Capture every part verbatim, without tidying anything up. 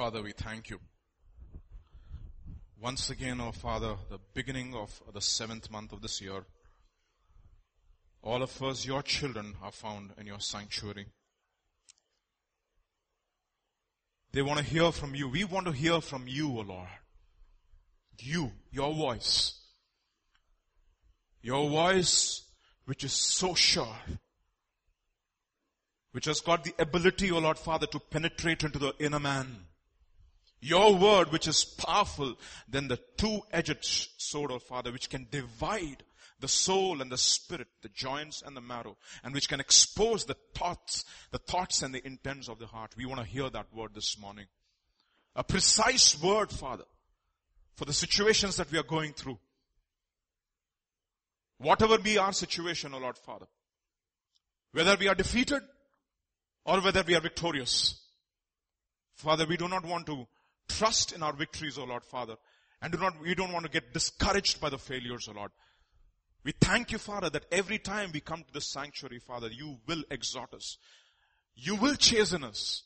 Father, we thank you. Once again, oh Father, the beginning of the seventh month of this year, all of us, your children, are found in your sanctuary. They want to hear from you. We want to hear from you, O Lord. You, your voice. Your voice which is so sure, which has got the ability, O Lord Father, to penetrate into the inner man. Your word which is powerful than the two-edged sword, O Father, which can divide the soul and the spirit, the joints and the marrow, and which can expose the thoughts, the thoughts and the intents of the heart. We want to hear that word this morning. A precise word, Father, for the situations that we are going through. Whatever be our situation, O Lord Father, whether we are defeated or whether we are victorious, Father, we do not want to trust in our victories, O Lord Father, and do not, we don't want to get discouraged by the failures, O Lord. We thank you, Father, that every time we come to this sanctuary, Father, you will exhort us. You will chasten us.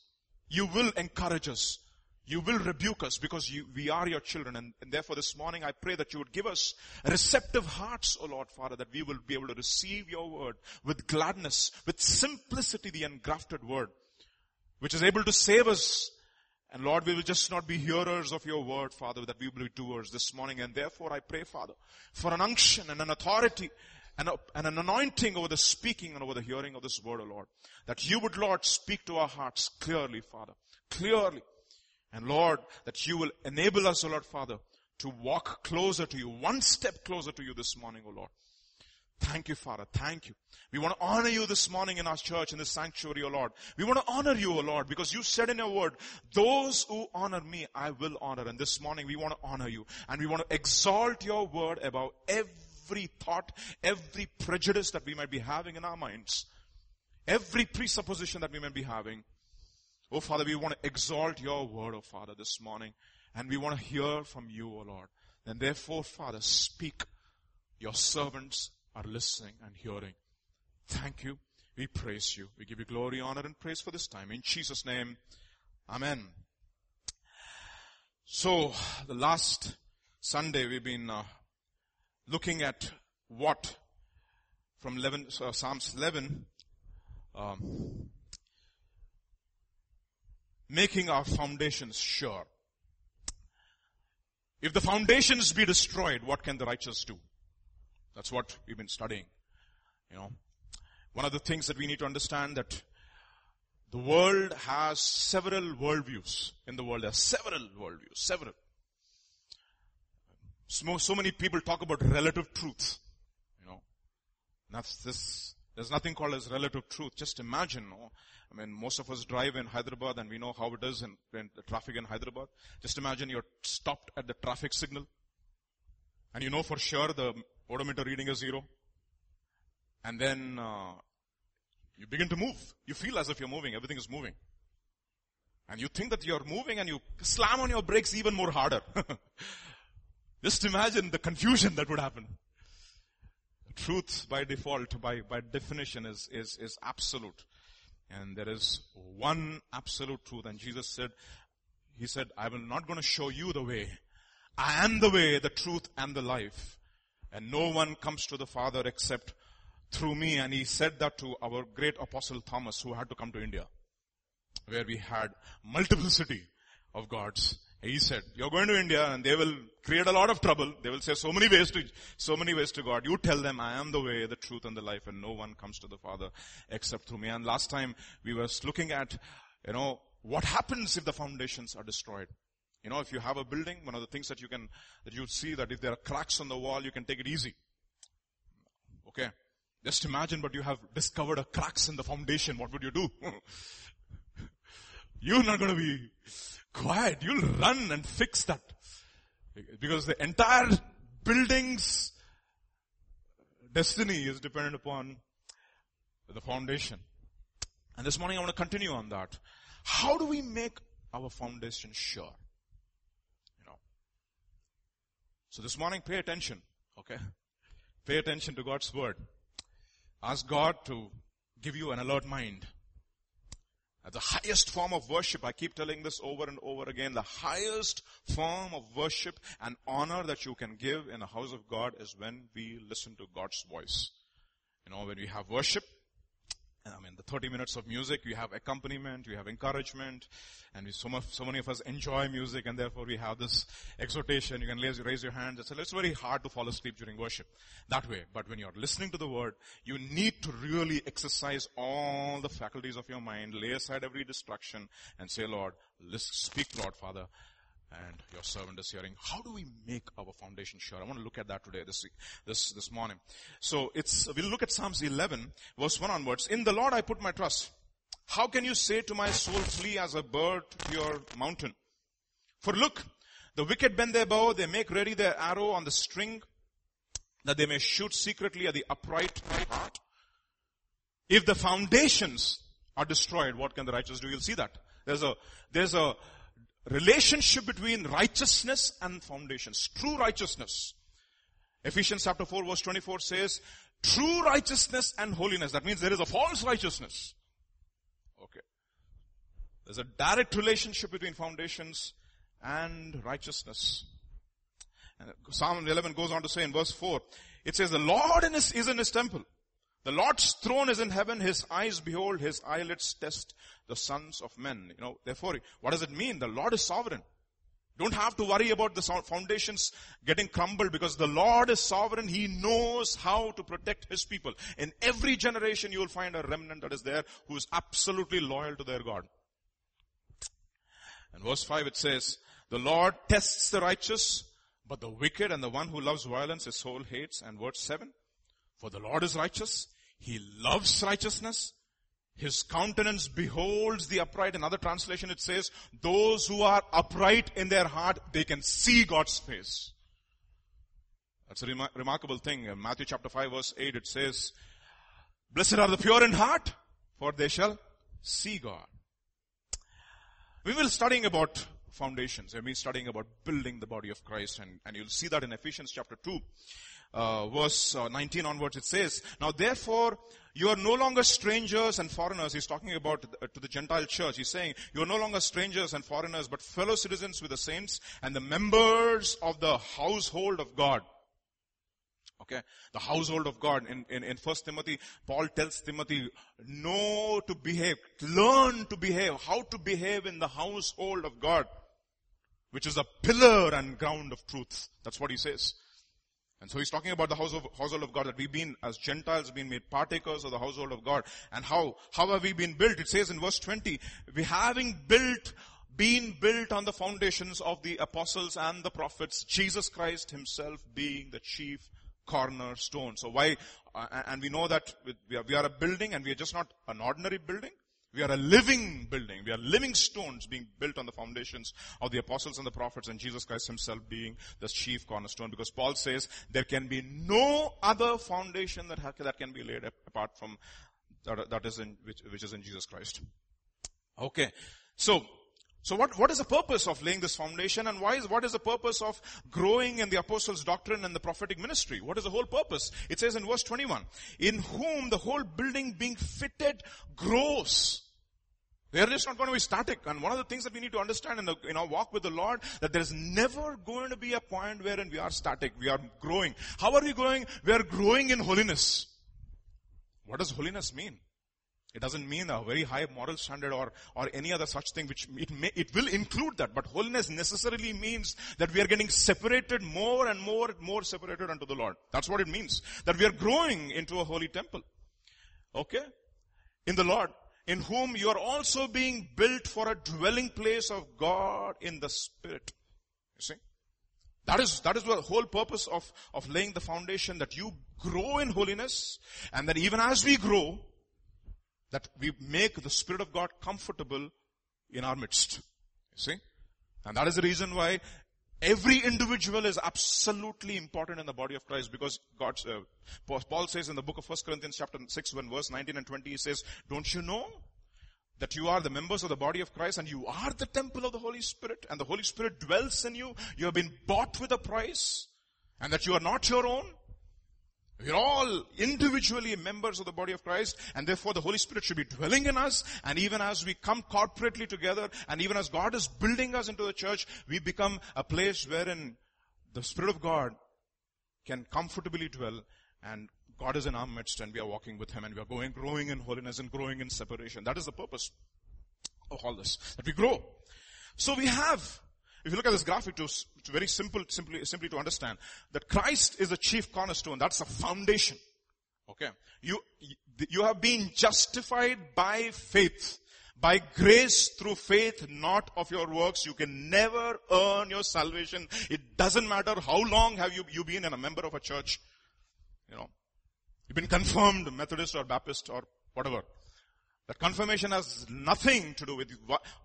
You will encourage us. You will rebuke us because you, we are your children. And, and therefore this morning I pray that you would give us receptive hearts, O Lord, Father, that we will be able to receive your word with gladness, with simplicity, the engrafted word, which is able to save us. And Lord, we will just not be hearers of your word, Father, that we will be doers this morning. And therefore I pray, Father, for an unction and an authority and, a, and an anointing over the speaking and over the hearing of this word, O Lord. That you would, Lord, speak to our hearts clearly, Father, clearly. And Lord, that you will enable us, O Lord, Father, to walk closer to you, one step closer to you this morning, O Lord. Thank you, Father. Thank you. We want to honor you this morning in our church, in this sanctuary, O Lord. We want to honor you, O Lord, because you said in your word, those who honor me, I will honor. And this morning we want to honor you. And we want to exalt your word above every thought, every prejudice that we might be having in our minds, every presupposition that we might be having. Oh, Father, we want to exalt your word, O Father, this morning. And we want to hear from you, O Lord. And therefore, Father, speak. Your servants are listening and hearing. Thank you. We praise you. We give you glory, honor, and praise for this time. In Jesus' name, amen. So, the last Sunday we've been uh, looking at what? From eleven, uh, Psalms eleven, um, making our foundations sure. If the foundations be destroyed, what can the righteous do? That's what we've been studying. You know, one of the things that we need to understand that the world has several worldviews. In the world, there are several worldviews, several. So, so many people talk about relative truth. You know, that's this. There's nothing called as relative truth. Just imagine. No? I mean, most of us drive in Hyderabad, and we know how it is in, in the traffic in Hyderabad. Just imagine you're stopped at the traffic signal, and you know for sure the odometer reading is zero. And then uh, you begin to move. You feel as if you're moving. Everything is moving. And you think that you're moving and you slam on your brakes even more harder. Just imagine the confusion that would happen. Truth by default, by, by definition is, is, is absolute. And there is one absolute truth. And Jesus said, he said, I'm not going to show you the way. I am the way, the truth, and the life. And no one comes to the Father except through me. And he said that to our great apostle Thomas, who had to come to India, where we had multiplicity of gods. He said, you're going to India and they will create a lot of trouble. They will say so many ways to, so many ways to God. You tell them, I am the way, the truth, and the life, and no one comes to the Father except through me. And last time we were looking at, you know, what happens if the foundations are destroyed. You know, if you have a building, one of the things that you can, that you see that if there are cracks on the wall, you can take it easy. Okay. Just imagine, but you have discovered a cracks in the foundation. What would you do? You're not going to be quiet. You'll run and fix that. Because the entire building's destiny is dependent upon the foundation. And this morning I want to continue on that. How do we make our foundation sure? So this morning, pay attention, okay? Pay attention to God's word. Ask God to give you an alert mind. At the highest form of worship, I keep telling this over and over again, the highest form of worship and honor that you can give in the house of God is when we listen to God's voice. You know, when we have worship, I mean, the thirty minutes of music, we have accompaniment, we have encouragement, and we, so, much, so many of us enjoy music, and therefore we have this exhortation. You can raise, raise your hands. It's, it's very hard to fall asleep during worship that way. But when you're listening to the word, you need to really exercise all the faculties of your mind, lay aside every distraction, and say, Lord, listen, speak, Lord, Father, and your servant is hearing. How do we make our foundation sure? I want to look at that today, this week, this this morning. So it's we'll look at Psalms eleven, verse one onwards. In the Lord I put my trust. How can you say to my soul, flee as a bird to your mountain? For look, the wicked bend their bow, they make ready their arrow on the string, that they may shoot secretly at the upright heart. If the foundations are destroyed, what can the righteous do? You'll see that. There's a there's a relationship between righteousness and foundations. True righteousness. Ephesians chapter four verse twenty-four says, true righteousness and holiness. That means there is a false righteousness. Okay. There's a direct relationship between foundations and righteousness. And Psalm eleven goes on to say in verse four, it says, the Lord in his, is in his temple. The Lord's throne is in heaven, his eyes behold, his eyelids test the sons of men. You know, therefore, what does it mean? The Lord is sovereign. Don't have to worry about the foundations getting crumbled because the Lord is sovereign. He knows how to protect his people. In every generation, you will find a remnant that is there who is absolutely loyal to their God. And verse five, it says, the Lord tests the righteous, but the wicked and the one who loves violence, his soul hates. And verse seven, for the Lord is righteous. He loves righteousness. His countenance beholds the upright. In other translation it says, those who are upright in their heart, they can see God's face. That's a remar- remarkable thing. In Matthew chapter five verse eight it says, blessed are the pure in heart, for they shall see God. We will be studying about foundations. We've been studying about building the body of Christ. And, and you'll see that in Ephesians chapter two. Uh, verse uh, nineteen onwards, it says, now therefore, you are no longer strangers and foreigners. He's talking about to the, to the Gentile church. He's saying, you are no longer strangers and foreigners, but fellow citizens with the saints and the members of the household of God. Okay, the household of God. In, in, in First Timothy, Paul tells Timothy, know to behave, learn to behave, how to behave in the household of God, which is the pillar and ground of truth. That's what he says. And so he's talking about the house of, household of God, that we've been, as Gentiles, been made partakers of the household of God. And how, how have we been built? It says in verse twenty, we having built, been built on the foundations of the apostles and the prophets, Jesus Christ himself being the chief cornerstone. So why, uh, and we know that we are, we are a building, and we are just not an ordinary building. We are a living building. We are living stones being built on the foundations of the apostles and the prophets, and Jesus Christ himself being the chief cornerstone. Because Paul says there can be no other foundation that, ha- that can be laid apart from that, that is in, which, which is in Jesus Christ. Okay. So, so what, what is the purpose of laying this foundation, and why is, what is the purpose of growing in the apostles' doctrine and the prophetic ministry? What is the whole purpose? It says in verse twenty-one, in whom the whole building being fitted grows. They're just not going to be static. And one of the things that we need to understand in, the, in our walk with the Lord, that there's never going to be a point wherein we are static. We are growing. How are we growing? We are growing in holiness. What does holiness mean? It doesn't mean a very high moral standard or, or any other such thing, which it may, it will include that. But holiness necessarily means that we are getting separated more and more, more separated unto the Lord. That's what it means. That we are growing into a holy temple. Okay? In the Lord, in whom you are also being built for a dwelling place of God in the Spirit. You see? That is, that is the whole purpose of, of laying the foundation, that you grow in holiness, and that even as we grow, that we make the Spirit of God comfortable in our midst. You see? And that is the reason why every individual is absolutely important in the body of Christ, because God, uh, Paul says in the book of First Corinthians chapter six, verse nineteen and twenty, he says, don't you know that you are the members of the body of Christ, and you are the temple of the Holy Spirit, and the Holy Spirit dwells in you. You have been bought with a price, and that you are not your own. We are all individually members of the body of Christ, and therefore the Holy Spirit should be dwelling in us. And even as we come corporately together, and even as God is building us into the church, we become a place wherein the Spirit of God can comfortably dwell, and God is in our midst, and we are walking with Him, and we are going, growing in holiness and growing in separation. That is the purpose of all this, that we grow. So we have, if you look at this graph, it was very simple, simply, simply to understand that Christ is the chief cornerstone. That's the foundation. Okay. You, you have been justified by faith, by grace through faith, not of your works. You can never earn your salvation. It doesn't matter how long have you, you been a member of a church. You know, you've been confirmed Methodist or Baptist or whatever. That confirmation has nothing to do with it.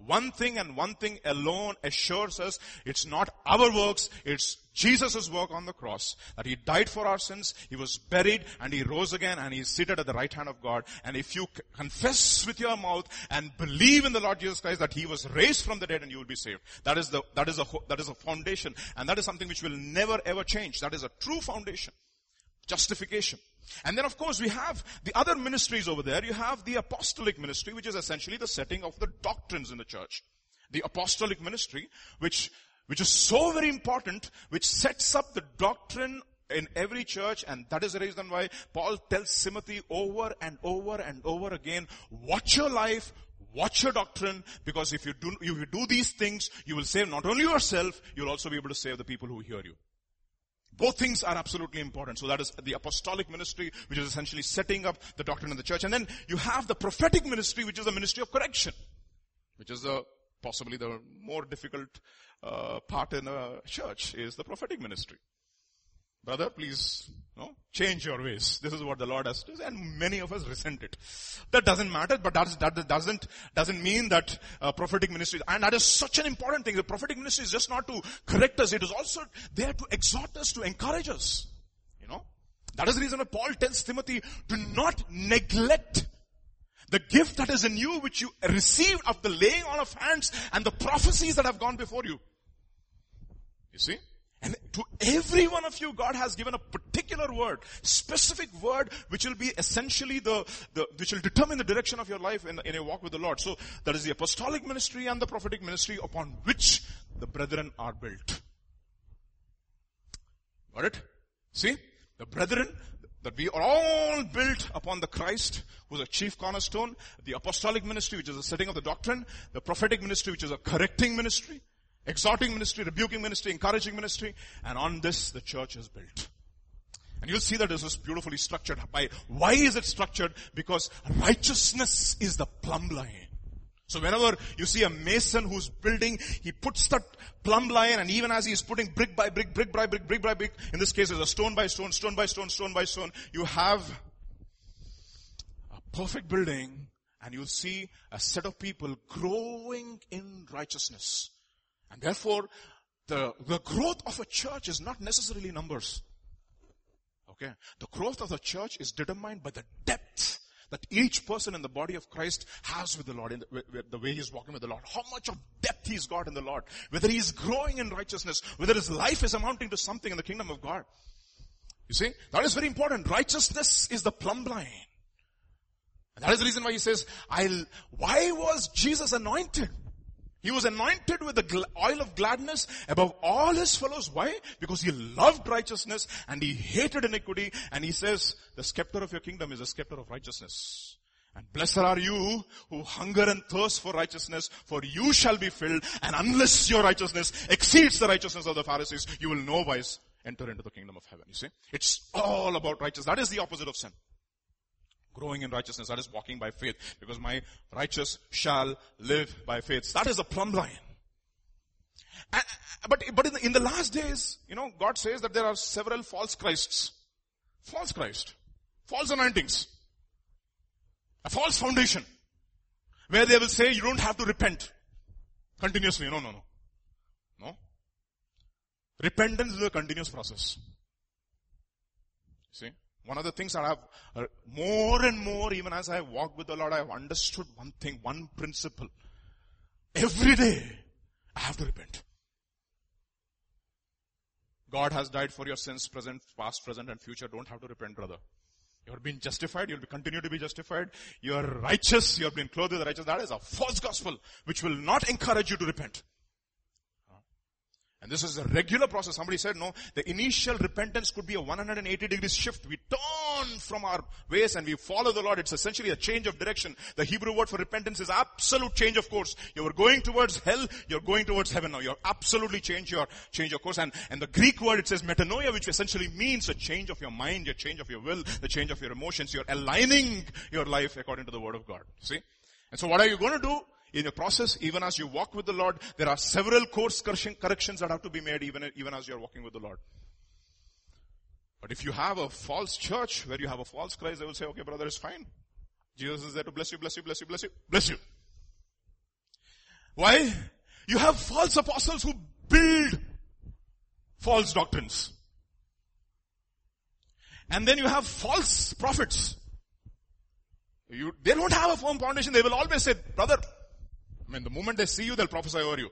One thing and one thing alone assures us it's not our works, it's Jesus' work on the cross. That He died for our sins, He was buried, and He rose again, and He is seated at the right hand of God. And if you confess with your mouth and believe in the Lord Jesus Christ that He was raised from the dead, and you will be saved. That is the, that is a, that is a foundation. And that is something which will never ever change. That is a true foundation. Justification. And then of course we have the other ministries over there. You have the apostolic ministry, which is essentially the setting of the doctrines in the church. The apostolic ministry, which, which is so very important, which sets up the doctrine in every church, and that is the reason why Paul tells Timothy over and over and over again, watch your life, watch your doctrine, because if you do, if you do these things, you will save not only yourself, you'll also be able to save the people who hear you. Both things are absolutely important. So that is the apostolic ministry, which is essentially setting up the doctrine of the church. And then you have the prophetic ministry, which is the ministry of correction, which is the possibly the more difficult uh, part in a church, is the prophetic ministry. Brother, please, no, change your ways. This is what the Lord has to say, and many of us resent it. That doesn't matter, but that's, that doesn't doesn't mean that uh, prophetic ministry, and that is such an important thing. The prophetic ministry is just not to correct us; it is also there to exhort us, to encourage us. You know, that is the reason why Paul tells Timothy, "Do not neglect the gift that is in you, which you received of the laying on of hands and the prophecies that have gone before you." You see? And to every one of you, God has given a particular word, specific word, which will be essentially the, the which will determine the direction of your life in, in a walk with the Lord. So that is the apostolic ministry and the prophetic ministry upon which the brethren are built. Got it? See? The brethren, that we are all built upon the Christ, who is a chief cornerstone, the apostolic ministry, which is the setting of the doctrine, the prophetic ministry, which is a correcting ministry, exhorting ministry, rebuking ministry, encouraging ministry, and on this the church is built. And you'll see that this is beautifully structured. By why is it structured? Because righteousness is the plumb line. So whenever you see a mason who's building, he puts that plumb line, and even as he is putting brick by brick, brick by brick, brick by brick, in this case it's a stone by stone, stone by stone, stone by stone, you have a perfect building, and you'll see a set of people growing in righteousness. And therefore, the, the growth of a church is not necessarily numbers. Okay? The growth of the church is determined by the depth that each person in the body of Christ has with the Lord, in the, the way he's walking with the Lord. How much of depth he's got in the Lord. Whether he's growing in righteousness. Whether his life is amounting to something in the kingdom of God. You see? That is very important. Righteousness is the plumb line. And that is the reason why he says, I'll, why was Jesus anointed? He was anointed with the oil of gladness above all his fellows. Why? Because he loved righteousness and he hated iniquity. And he says, the scepter of your kingdom is a scepter of righteousness. And blessed are you who hunger and thirst for righteousness, for you shall be filled. And unless your righteousness exceeds the righteousness of the Pharisees, you will no wise enter into the kingdom of heaven. You see, it's all about righteousness. That is the opposite of sin. Growing in righteousness, that is walking by faith, because my righteous shall live by faith. That is the plumb line. And, but but in the, in the last days, you know, God says that there are several false Christs, false Christ, false anointings, a false foundation, where they will say you don't have to repent continuously. No, no, no, no. Repentance is a continuous process. See. One of the things that I have, uh, more and more, even as I have walked with the Lord, I have understood one thing, one principle. Every day, I have to repent. God has died for your sins, present, past, present, and future. Don't have to repent, brother. You have been justified. You will continue to be justified. You are righteous. You have been clothed with righteousness. That is a false gospel which will not encourage you to repent. And this is a regular process. Somebody said, no, the initial repentance could be a one hundred eighty degree shift. We turn from our ways and we follow the Lord. It's essentially a change of direction. The Hebrew word for repentance is absolute change of course. You were going towards hell, you're going towards heaven now. You absolutely change your, change your course. And, and the Greek word, it says metanoia, which essentially means a change of your mind, a change of your will, the change of your emotions. You're aligning your life according to the word of God. See? And so what are you going to do? In your process, even as you walk with the Lord, there are several course corrections that have to be made even, even as you are walking with the Lord. But if you have a false church where you have a false Christ, they will say, okay, brother, it's fine. Jesus is there to bless you, bless you, bless you, bless you, bless you. Why? You have false apostles who build false doctrines. And then you have false prophets. You, they don't have a firm foundation. They will always say, brother, I mean, the moment they see you, they'll prophesy over you.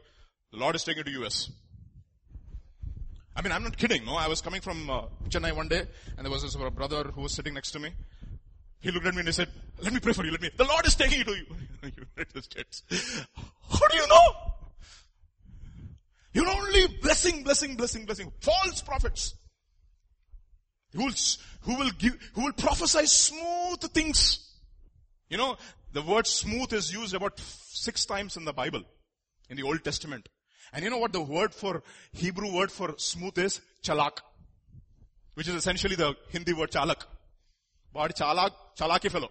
The Lord is taking you to U S I mean, I'm not kidding, no. I was coming from uh, Chennai one day, and there was this brother who was sitting next to me. He looked at me and he said, let me pray for you, let me. The Lord is taking you to United States. How do you know? You're only blessing, blessing, blessing, blessing. False prophets. Who will, who will give, who will prophesy smooth things. You know, the word smooth is used about six times in the Bible, in the Old Testament. And you know what the word for, Hebrew word for smooth is? Chalak. Which is essentially the Hindi word chalak. But chalak, chalaki fellow.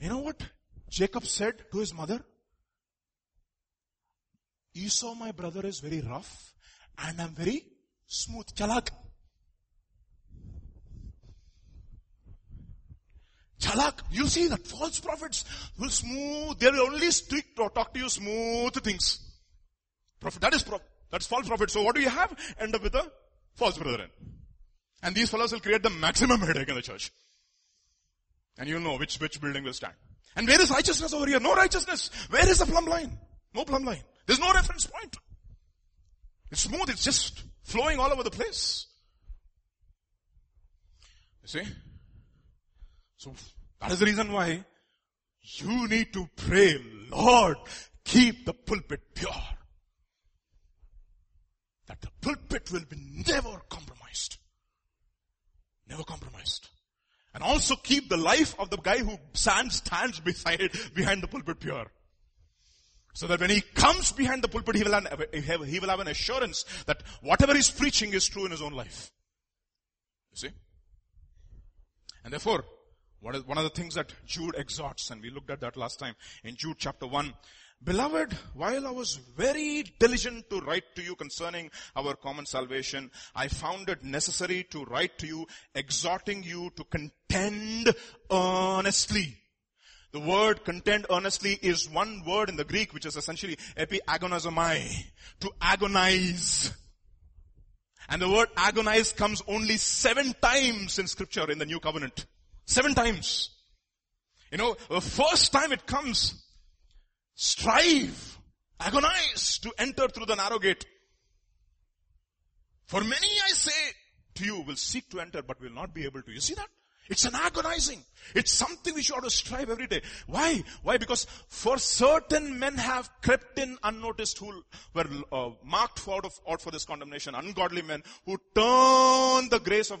You know what Jacob said to his mother? Esau, my brother, is very rough and I'm very smooth. Chalak. Chalak, you see that false prophets will smooth, they will only speak to talk to you smooth things. Prophet, that is pro, that's false prophet. So what do you have? End up with a false brethren. And these fellows will create the maximum headache in the church. And you'll know which, which building will stand. And where is righteousness over here? No righteousness. Where is the plumb line? No plumb line. There's no reference point. It's smooth, it's just flowing all over the place. You see? So that is the reason why you need to pray, Lord, keep the pulpit pure. That the pulpit will be never compromised. Never compromised. And also keep the life of the guy who stands, stands beside, behind the pulpit pure. So that when he comes behind the pulpit, he will have, he will have an assurance that whatever he's preaching is true in his own life. You see? And therefore, What is one of the things that Jude exhorts, and we looked at that last time in Jude chapter one. Beloved, while I was very diligent to write to you concerning our common salvation, I found it necessary to write to you, exhorting you to contend earnestly. The word contend earnestly is one word in the Greek, which is essentially epiagonizomai, to agonize. And the word agonize comes only seven times in scripture in the New Covenant. Seven times. You know, the first time it comes, strive, agonize to enter through the narrow gate. For many, I say to you, will seek to enter, but will not be able to. You see that? It's an agonizing. It's something which you ought to strive every day. Why? Why? Because for certain men have crept in unnoticed who were uh, marked for out, of, out for this condemnation. Ungodly men who turn the grace of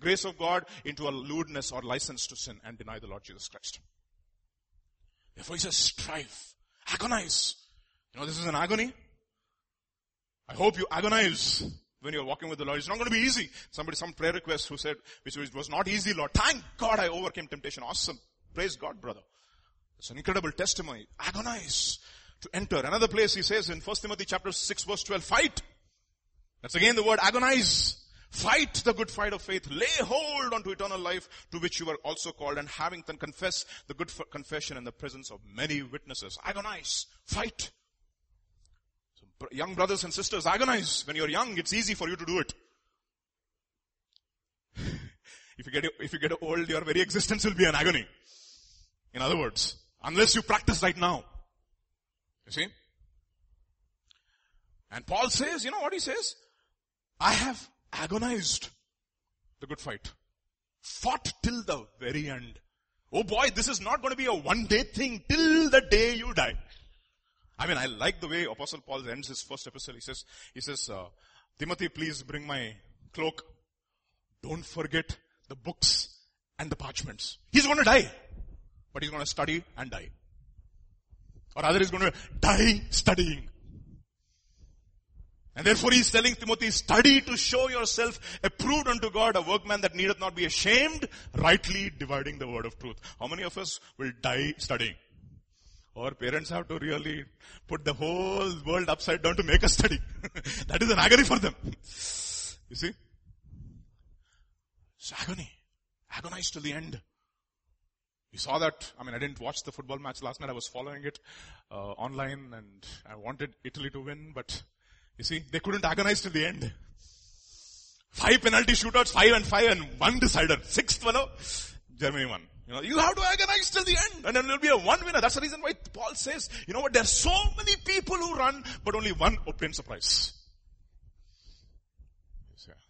grace of God into a lewdness or license to sin and deny the Lord Jesus Christ. Therefore he says, strive, agonize. You know, this is an agony. I hope you agonize when you're walking with the Lord. It's not going to be easy. Somebody, some prayer request who said, which was not easy, Lord. Thank God I overcame temptation. Awesome. Praise God, brother. It's an incredible testimony. Agonize to enter. Another place he says in First Timothy chapter six verse twelve, fight. That's again the word agonize. Fight the good fight of faith. Lay hold onto eternal life to which you were also called, and having then confess the good f- confession in the presence of many witnesses. Agonize. Fight. So, br- young brothers and sisters, agonize. When you're young, it's easy for you to do it. if you get, if you get old, your very existence will be an agony. In other words, unless you practice right now. You see? And Paul says, you know what he says? I have agonized the good fight. Fought till the very end. Oh boy, this is not going to be a one day thing till the day you die. I mean, I like the way Apostle Paul ends his first epistle. He says, he says, uh, Timothy, please bring my cloak. Don't forget the books and the parchments. He's going to die, but he's going to study and die. Or rather, he's going to die studying. And therefore he's telling Timothy, study to show yourself approved unto God, a workman that needeth not be ashamed, rightly dividing the word of truth. How many of us will die studying? Our parents have to really put the whole world upside down to make us study. That is an agony for them. You see? It's agony. Agonize till the end. You saw that. I mean, I didn't watch the football match last night. I was following it uh, online and I wanted Italy to win, but you see, they couldn't agonize till the end. Five penalty shootouts, five and five, and one decider. Sixth one, Germany won. You know, you have to agonize till the end, and then there'll be a one winner. That's the reason why Paul says, you know what, there are so many people who run, but only one obtains the prize.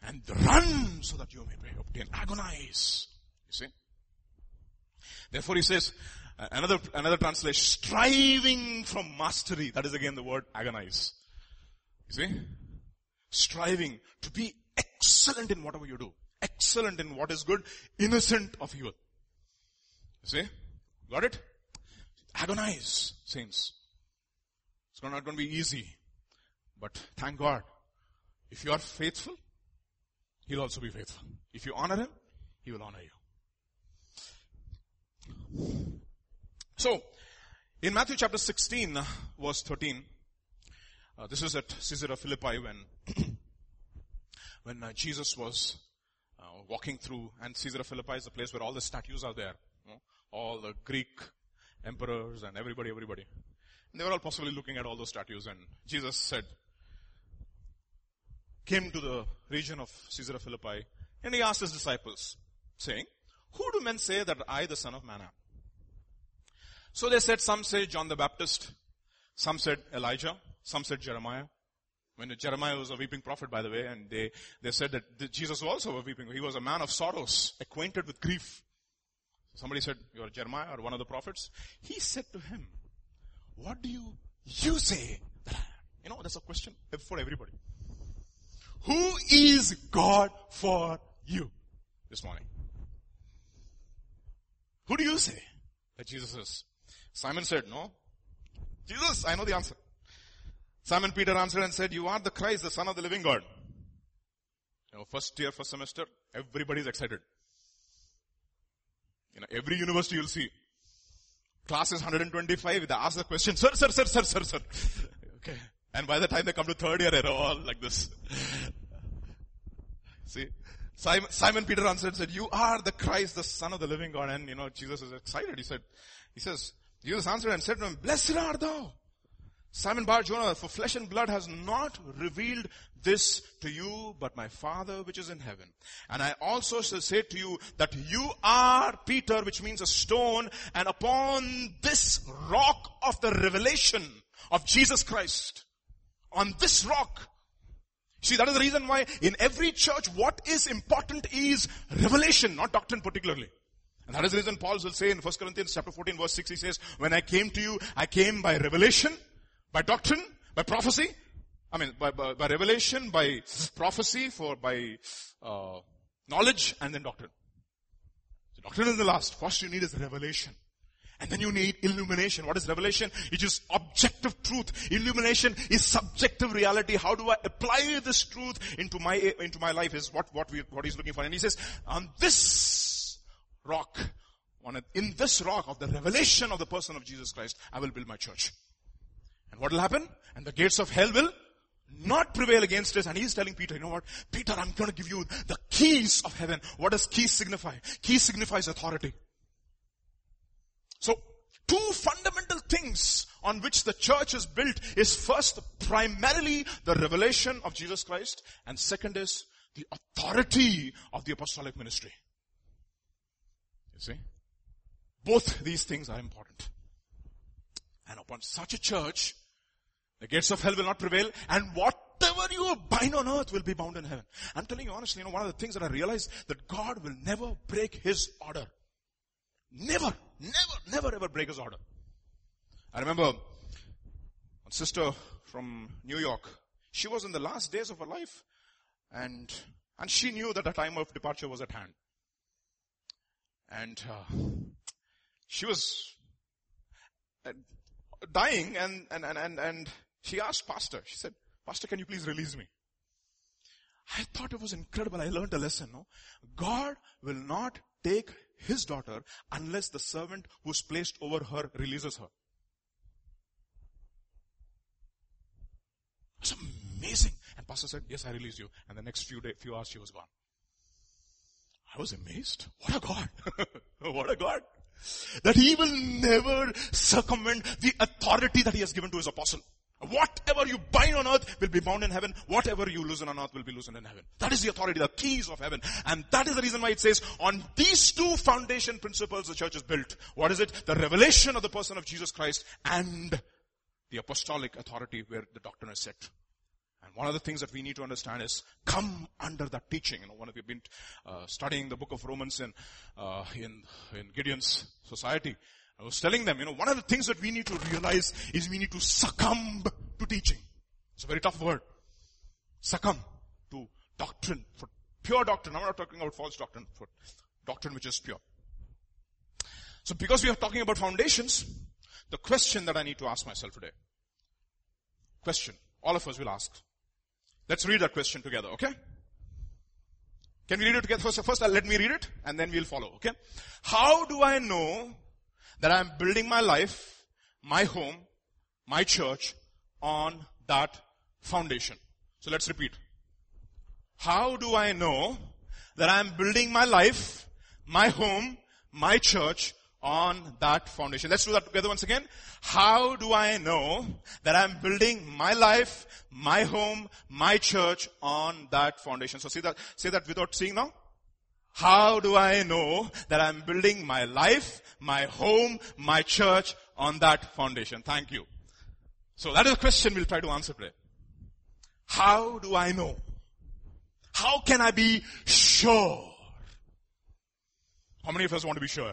And run so that you may obtain. Agonize. You see? Therefore he says, uh, another, another translation, striving from mastery. That is again the word agonize. You see? Striving to be excellent in whatever you do. Excellent in what is good. Innocent of evil. You see? Got it? Agonize, saints. It's not going to be easy. But thank God. If you are faithful, He'll also be faithful. If you honor Him, He will honor you. So, in Matthew chapter sixteen, verse thirteen, Uh, this is at Caesarea Philippi when when uh, Jesus was uh, walking through, and Caesarea Philippi is the place where all the statues are there. You know, all the Greek emperors and everybody, everybody. And they were all possibly looking at all those statues, and Jesus said, came to the region of Caesarea Philippi, and He asked His disciples, saying, who do men say that I, the Son of Man, am? So they said, some say John the Baptist, some said Elijah, some said Jeremiah. When Jeremiah was a weeping prophet, by the way, and they, they said that Jesus was also a weeping. He was a man of sorrows, acquainted with grief. Somebody said, you're Jeremiah or one of the prophets. He said to him, what do you, you say that I am? You know, that's a question for everybody. Who is God for you this morning? Who do you say that Jesus is? Simon said, no. Jesus, I know the answer. Simon Peter answered and said, you are the Christ, the Son of the living God. You know, first year, first semester, everybody's excited. You know, every university you'll see. Class is one hundred twenty-five, they ask the question, sir, sir, sir, sir, sir, sir. Okay. And by the time they come to third year, they're all like this. See, Simon, Simon Peter answered and said, you are the Christ, the Son of the living God. And you know, Jesus is excited. He said, he says, Jesus answered and said to him, blessed art thou, Simon Bar Jonah, for flesh and blood has not revealed this to you, but my Father which is in heaven. And I also shall say to you that you are Peter, which means a stone, and upon this rock of the revelation of Jesus Christ, on this rock. See, that is the reason why in every church what is important is revelation, not doctrine particularly. And that is the reason Paul will say in First Corinthians chapter fourteen verse six, he says, when I came to you, I came by revelation, by doctrine, by prophecy, I mean, by, by, by revelation, by prophecy, for by uh, knowledge, and then doctrine. So doctrine is the last. First you need is revelation. And then you need illumination. What is revelation? It is objective truth. Illumination is subjective reality. How do I apply this truth into my into my life is what, what, we, what he's looking for. And he says, on this rock, on a, in this rock of the revelation of the person of Jesus Christ, I will build my church. And what will happen? And the gates of hell will not prevail against us. And he's telling Peter, you know what? Peter, I'm going to give you the keys of heaven. What does keys signify? Keys signifies authority. So, two fundamental things on which the church is built is first, primarily, the revelation of Jesus Christ. And second is the authority of the apostolic ministry. You see? Both these things are important. And upon such a church, the gates of hell will not prevail, and whatever whatever you bind on earth will be bound in heaven. I'm telling you honestly, you know, one of the things that I realized, that God will never break His order. Never, never, never ever break His order. I remember a sister from New York. She was in the last days of her life, and and she knew that the time of departure was at hand. And uh, she was uh, dying, and, and, and, and, and she asked Pastor, she said, Pastor, can you please release me? I thought it was incredible. I learned a lesson. No? God will not take His daughter unless the servant who's placed over her releases her. It's amazing. And Pastor said, yes, I release you. And the next few days, few hours, she was gone. I was amazed. What a God. What a God. That He will never circumvent the authority that He has given to His apostle. Whatever you bind on earth will be bound in heaven. Whatever you loosen on earth will be loosened in heaven. That is the authority, the keys of heaven. And that is the reason why it says, on these two foundation principles the church is built. What is it? The revelation of the person of Jesus Christ and the apostolic authority where the doctrine is set. And one of the things that we need to understand is come under that teaching. You know, one of you have been uh, studying the book of Romans in, uh, in, in Gideon's society. I was telling them, you know, one of the things that we need to realize is we need to succumb to teaching. It's a very tough word. Succumb to doctrine, for pure doctrine. I'm not talking about false doctrine, for doctrine which is pure. So because we are talking about foundations, the question that I need to ask myself today, question, all of us will ask. Let's read that question together, okay? Can we read it together? First, first let me read it and then we'll follow, okay? How do I know that I'm building my life, my home, my church on that foundation? So let's repeat. How do I know that I'm building my life, my home, my church on that foundation? Let's do that together once again. How do I know that I'm building my life, my home, my church on that foundation? So see that, say that without seeing now. How do I know that I'm building my life, my home, my church on that foundation? Thank you. So that is a question we'll try to answer today. How do I know? How can I be sure? How many of us want to be sure?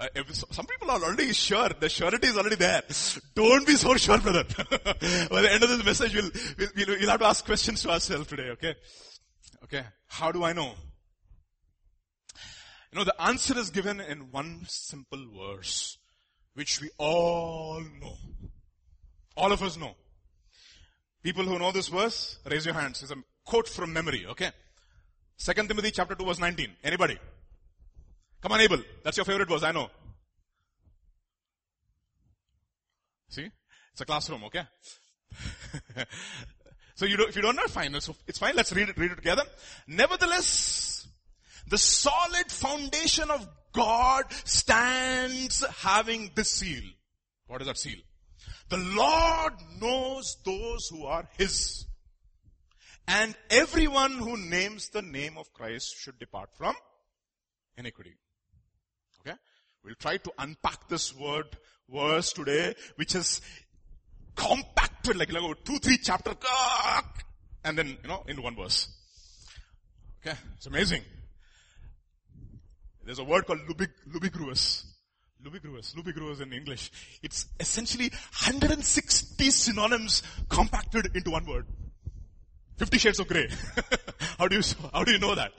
Uh, if some people are already sure. The surety is already there. Don't be so sure, brother. By the end of this message, we'll, we'll, we'll have to ask questions to ourselves today, okay? Okay, how do I know? You know, the answer is given in one simple verse, which we all know. All of us know. People who know this verse, raise your hands. It's a quote from memory, okay? Second Timothy chapter two verse nineteen. Anybody? Come on, Abel. That's your favorite verse, I know. See? It's a classroom, okay? So you don't, if you don't know, fine. It's, it's fine. Let's read it, read it together. Nevertheless, the solid foundation of God stands having this seal. What is that seal? The Lord knows those who are His. And everyone who names the name of Christ should depart from iniquity. Okay? We'll try to unpack this word, verse today, which is compacted, like, like two, three chapter, and then, you know, in one verse. Okay, it's amazing. There's a word called lubig, lubigruous. Lubigruous, lubigruous in English. It's essentially one hundred sixty synonyms compacted into one word. Fifty Shades of Grey. How do you, how do you know that?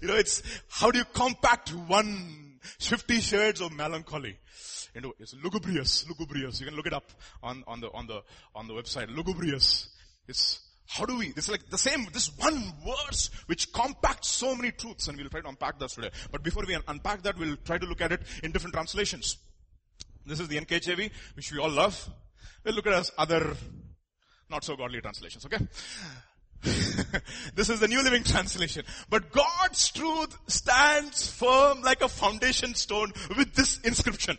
You know, it's, how do you compact one Fifty Shades of Melancholy? Into, it's lugubrious, lugubrious. You can look it up on, on the, on the, on the website. Lugubrious. It's, how do we, it's like the same, this one verse which compacts so many truths, and we'll try to unpack that today. But before we unpack that, we'll try to look at it in different translations. This is the N K J V, which we all love. We'll look at other not so godly translations, okay? This is the New Living Translation. But God's truth stands firm like a foundation stone with this inscription.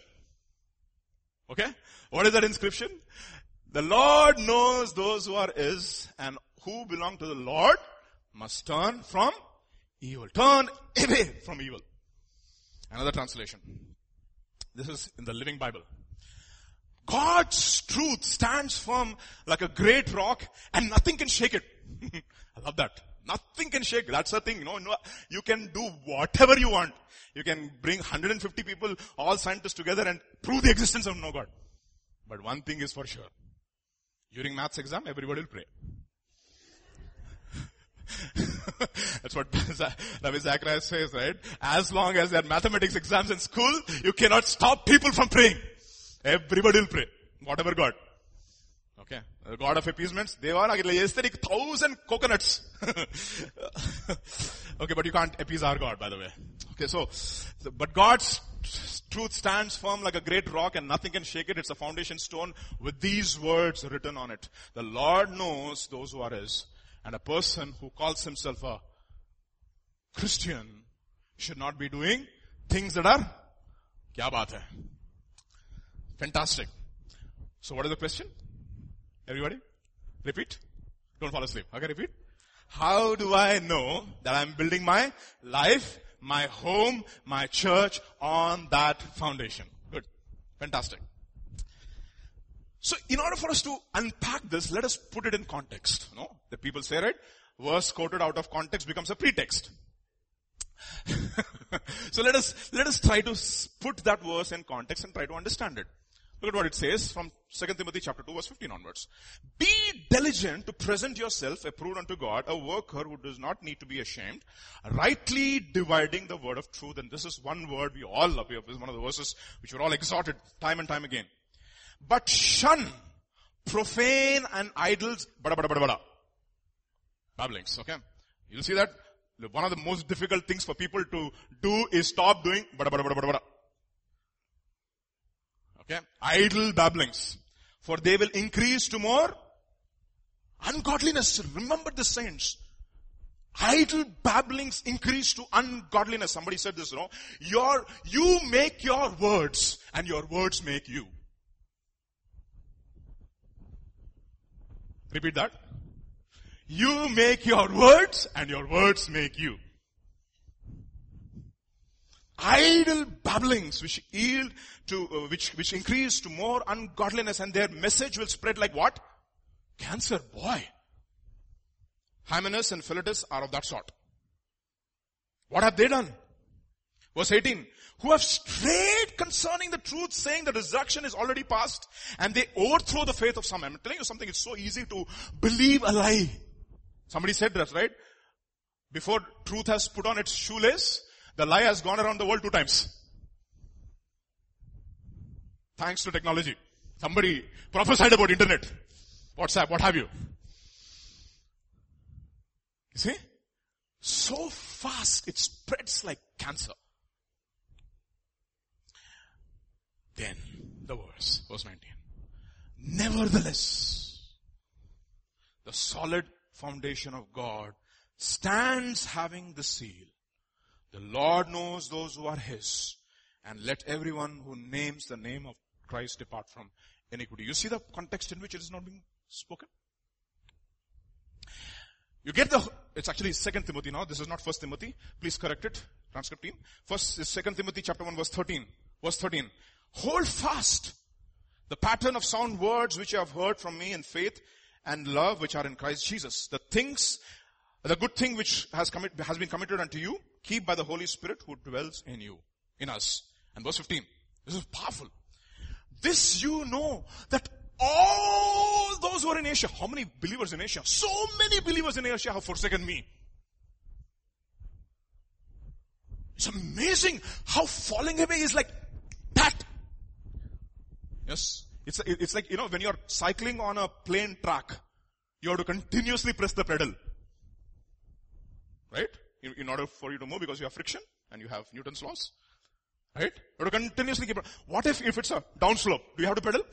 Okay? What is that inscription? The Lord knows those who are His, and who belong to the Lord must turn from evil. Turn away from evil. Another translation. This is in the Living Bible. God's truth stands firm like a great rock and nothing can shake it. I love that. Nothing can shake. That's the thing. You know, no, you can do whatever you want. You can bring one hundred fifty people, all scientists together and prove the existence of no God. But one thing is for sure. During maths exam, everybody will pray. That's what Rabbi Zacharias says, right? As long as there are mathematics exams in school, you cannot stop people from praying. Everybody will pray. Whatever God. Okay. The God of appeasements. Devana gitla yesthari thousand coconuts. Okay, but you can't appease our God, by the way. Okay, so, so but God's truth stands firm like a great rock and nothing can shake it. It's a foundation stone with these words written on it. The Lord knows those who are His. And a person who calls himself a Christian should not be doing things that are, kya baat hai? Fantastic. So what is the question? Everybody? Repeat. Don't fall asleep. Okay, repeat. How do I know that I'm building my life, my home, my church on that foundation? Good. Fantastic. So in order for us to unpack this, let us put it in context. You know, the people say, right, verse quoted out of context becomes a pretext. So let us, let us try to put that verse in context and try to understand it. Look at what it says from Second Timothy chapter two verse fifteen onwards. Be diligent to present yourself approved unto God, a worker who does not need to be ashamed, rightly dividing the word of truth. And this is one word we all love. This is one of the verses which we're all exhorted time and time again. But shun profane and idols, bada, bada, bada, bada. Babblings, okay? You'll see that one of the most difficult things for people to do is stop doing bada, bada, bada, bada, bada. Okay? Idle babblings. For they will increase to more ungodliness. Remember the saints. Idle babblings increase to ungodliness. Somebody said this, you know? Your, you make your words and your words make you. Repeat that. You make your words and your words make you. Idle babblings which yield to, uh, which, which increase to more ungodliness and their message will spread like what? Cancer, boy. Hymenaeus and Philetus are of that sort. What have they done? Verse eighteen. Who have strayed concerning the truth, saying the resurrection is already past, and they overthrow the faith of some. I'm telling you something, it's so easy to believe a lie. Somebody said that, right? Before truth has put on its shoelace, the lie has gone around the world two times. Thanks to technology. Somebody prophesied about internet. WhatsApp, what have you. You see? So fast it spreads like cancer. Then, the verse, verse nineteen. Nevertheless, the solid foundation of God stands having the seal. The Lord knows those who are His, and let everyone who names the name of Christ depart from iniquity. You see the context in which it is not being spoken? You get the, it's actually Second Timothy now, this is not First Timothy. Please correct it, transcript team. First is Second Timothy chapter one verse thirteen. Verse thirteen. Hold fast the pattern of sound words which you have heard from me in faith and love which are in Christ Jesus. The things, the good thing which has, commit, has been committed unto you, keep by the Holy Spirit who dwells in you, in us. And verse fifteen. This is powerful. This you know that all those who are in Asia, how many believers in Asia? So many believers in Asia have forsaken me. It's amazing how falling away is like that. Yes. It's, it's like, you know, when you're cycling on a plain track, you have to continuously press the pedal. Right? In, in order for you to move because you have friction and you have Newton's laws. Right? You have to continuously keep, what if, if it's a downslope? Do you have to pedal?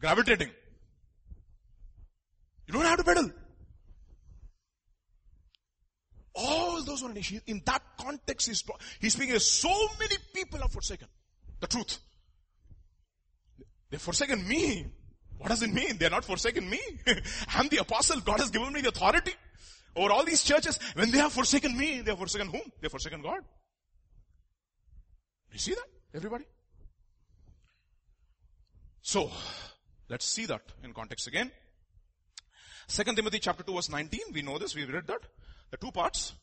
Gravitating. You don't have to pedal. All those who are in, in that context, he's, he's speaking as so many people are forsaken. The truth. They've forsaken me. What does it mean? They're not forsaken me. I'm the apostle. God has given me the authority over all these churches. When they have forsaken me, they have forsaken whom? They have forsaken God. You see that, everybody? So, let's see that in context again. Second Timothy chapter two verse nineteen, we know this, we've read that. The two parts,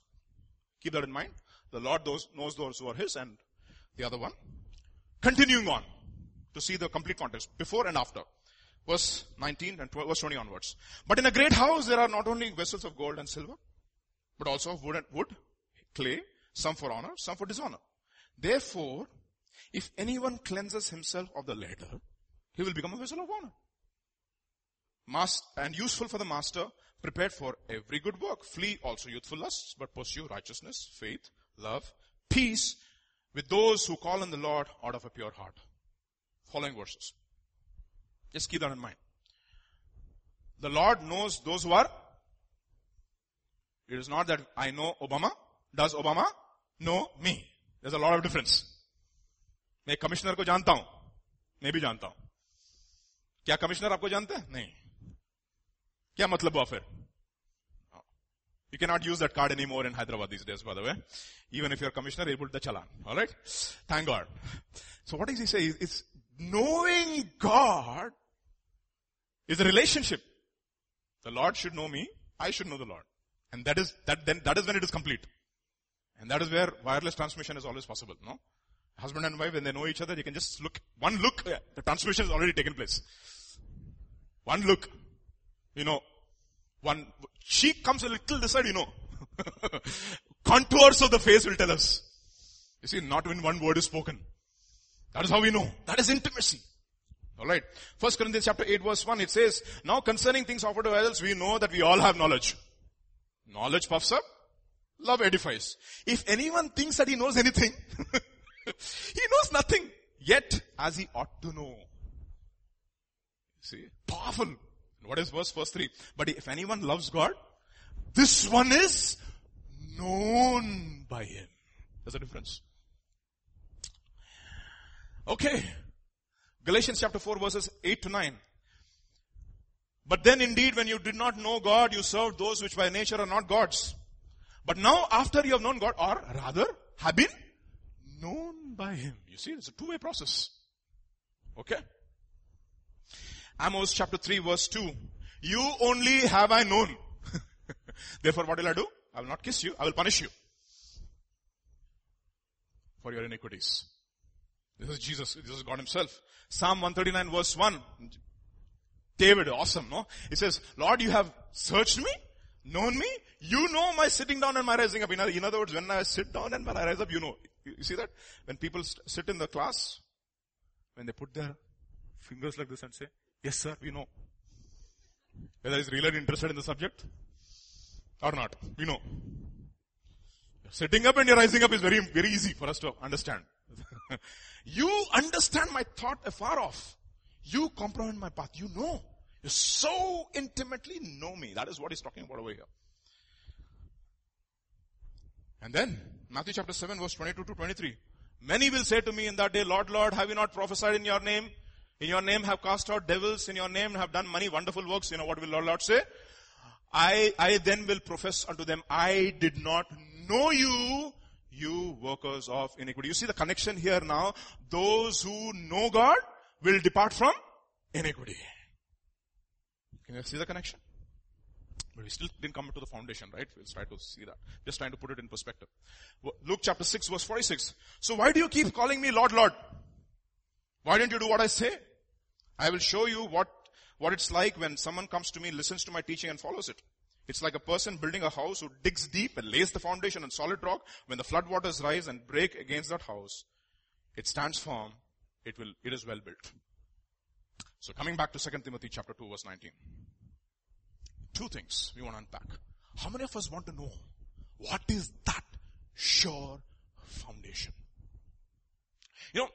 keep that in mind. The Lord those, knows those who are his, and the other one. Continuing on to see the complete context, before and after. Verse nineteen and twelve, verse twenty onwards. But in a great house there are not only vessels of gold and silver, but also of wood and wood, clay, some for honor, some for dishonor. Therefore, if anyone cleanses himself of the latter, he will become a vessel of honor. Master, and useful for the master, prepared for every good work. Flee also youthful lusts, but pursue righteousness, faith, love, peace with those who call on the Lord out of a pure heart. Following verses. Just keep that in mind. The Lord knows those who are. It is not that I know Obama. Does Obama know me? There's a lot of difference. मैं commissioner को जानता हूं, मैं भी जानता हूं. क्या commissioner आपको जानते हैं? नहीं. क्या मतलब हुआ फिर? You cannot use that card anymore in Hyderabad these days, by the way. Even if you're commissioner, you put the chalan. All right? Thank God. So what does he say? It's knowing God is a relationship. The Lord should know me. I should know the Lord. And that is, that then, that is when it is complete. And that is where wireless transmission is always possible, no? Husband and wife, when they know each other, they can just look. One look, yeah, the transmission has already taken place. One look, you know, one cheek comes a little this side, you know. Contours of the face will tell us. You see, not when one word is spoken. That is how we know. That is intimacy. Alright. First Corinthians chapter eight verse one, it says, now concerning things offered to idols, we know that we all have knowledge. Knowledge puffs up, love edifies. If anyone thinks that he knows anything, he knows nothing, yet as he ought to know. See, powerful. What is verse first three? But if anyone loves God, this one is known by him. There's a difference. Okay. Galatians chapter four verses eight to nine. But then indeed when you did not know God, you served those which by nature are not gods. But now after you have known God, or rather have been known by him. You see, it's a two-way process. Okay. Amos chapter three verse two. You only have I known. Therefore what will I do? I will not kiss you. I will punish you for your iniquities. This is Jesus. This is God himself. Psalm one thirty-nine verse one. David, awesome, no? He says, Lord, you have searched me, known me. You know my sitting down and my rising up. In other, in other words, when I sit down and when I rise up, you know. You see that? When people st- sit in the class, when they put their fingers like this and say, yes, sir, we know. Whether he's really interested in the subject or not, we know. Sitting up and your rising up is very, very easy for us to understand. You understand my thought afar off. You comprehend my path. You know. You so intimately know me. That is what he's talking about over here. And then, Matthew chapter seven verse twenty-two to twenty-three. Many will say to me in that day, Lord, Lord, have we not prophesied in your name? In your name have cast out devils. In your name have done many wonderful works. You know what will Lord, Lord say? I, I then will profess unto them, I did not know you, you workers of iniquity. You see the connection here now. Those who know God will depart from iniquity. Can you see the connection? But we still didn't come to the foundation, right? We'll try to see that. Just trying to put it in perspective. Luke chapter six verse forty-six. So why do you keep calling me Lord, Lord? Why don't you do what I say? I will show you what, what it's like when someone comes to me, listens to my teaching and follows it. It's like a person building a house who digs deep and lays the foundation on solid rock. When the flood waters rise and break against that house, it stands firm. It will, it is well built. So coming back to Second Timothy chapter two verse nineteen. Two things we want to unpack. How many of us want to know what is that sure foundation? You know,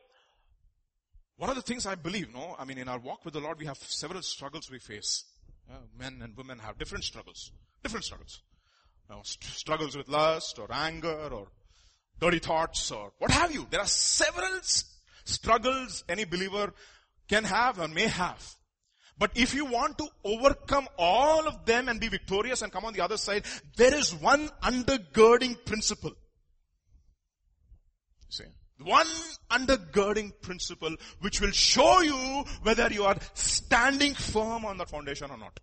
one of the things I believe, no, I mean, in our walk with the Lord, we have several struggles we face. Uh, men and women have different struggles, different struggles. Now, st- struggles with lust or anger or dirty thoughts or what have you. There are several st- struggles any believer can have and may have. But if you want to overcome all of them and be victorious and come on the other side, there is one undergirding principle. See, One undergirding principle which will show you whether you are standing firm on that foundation or not.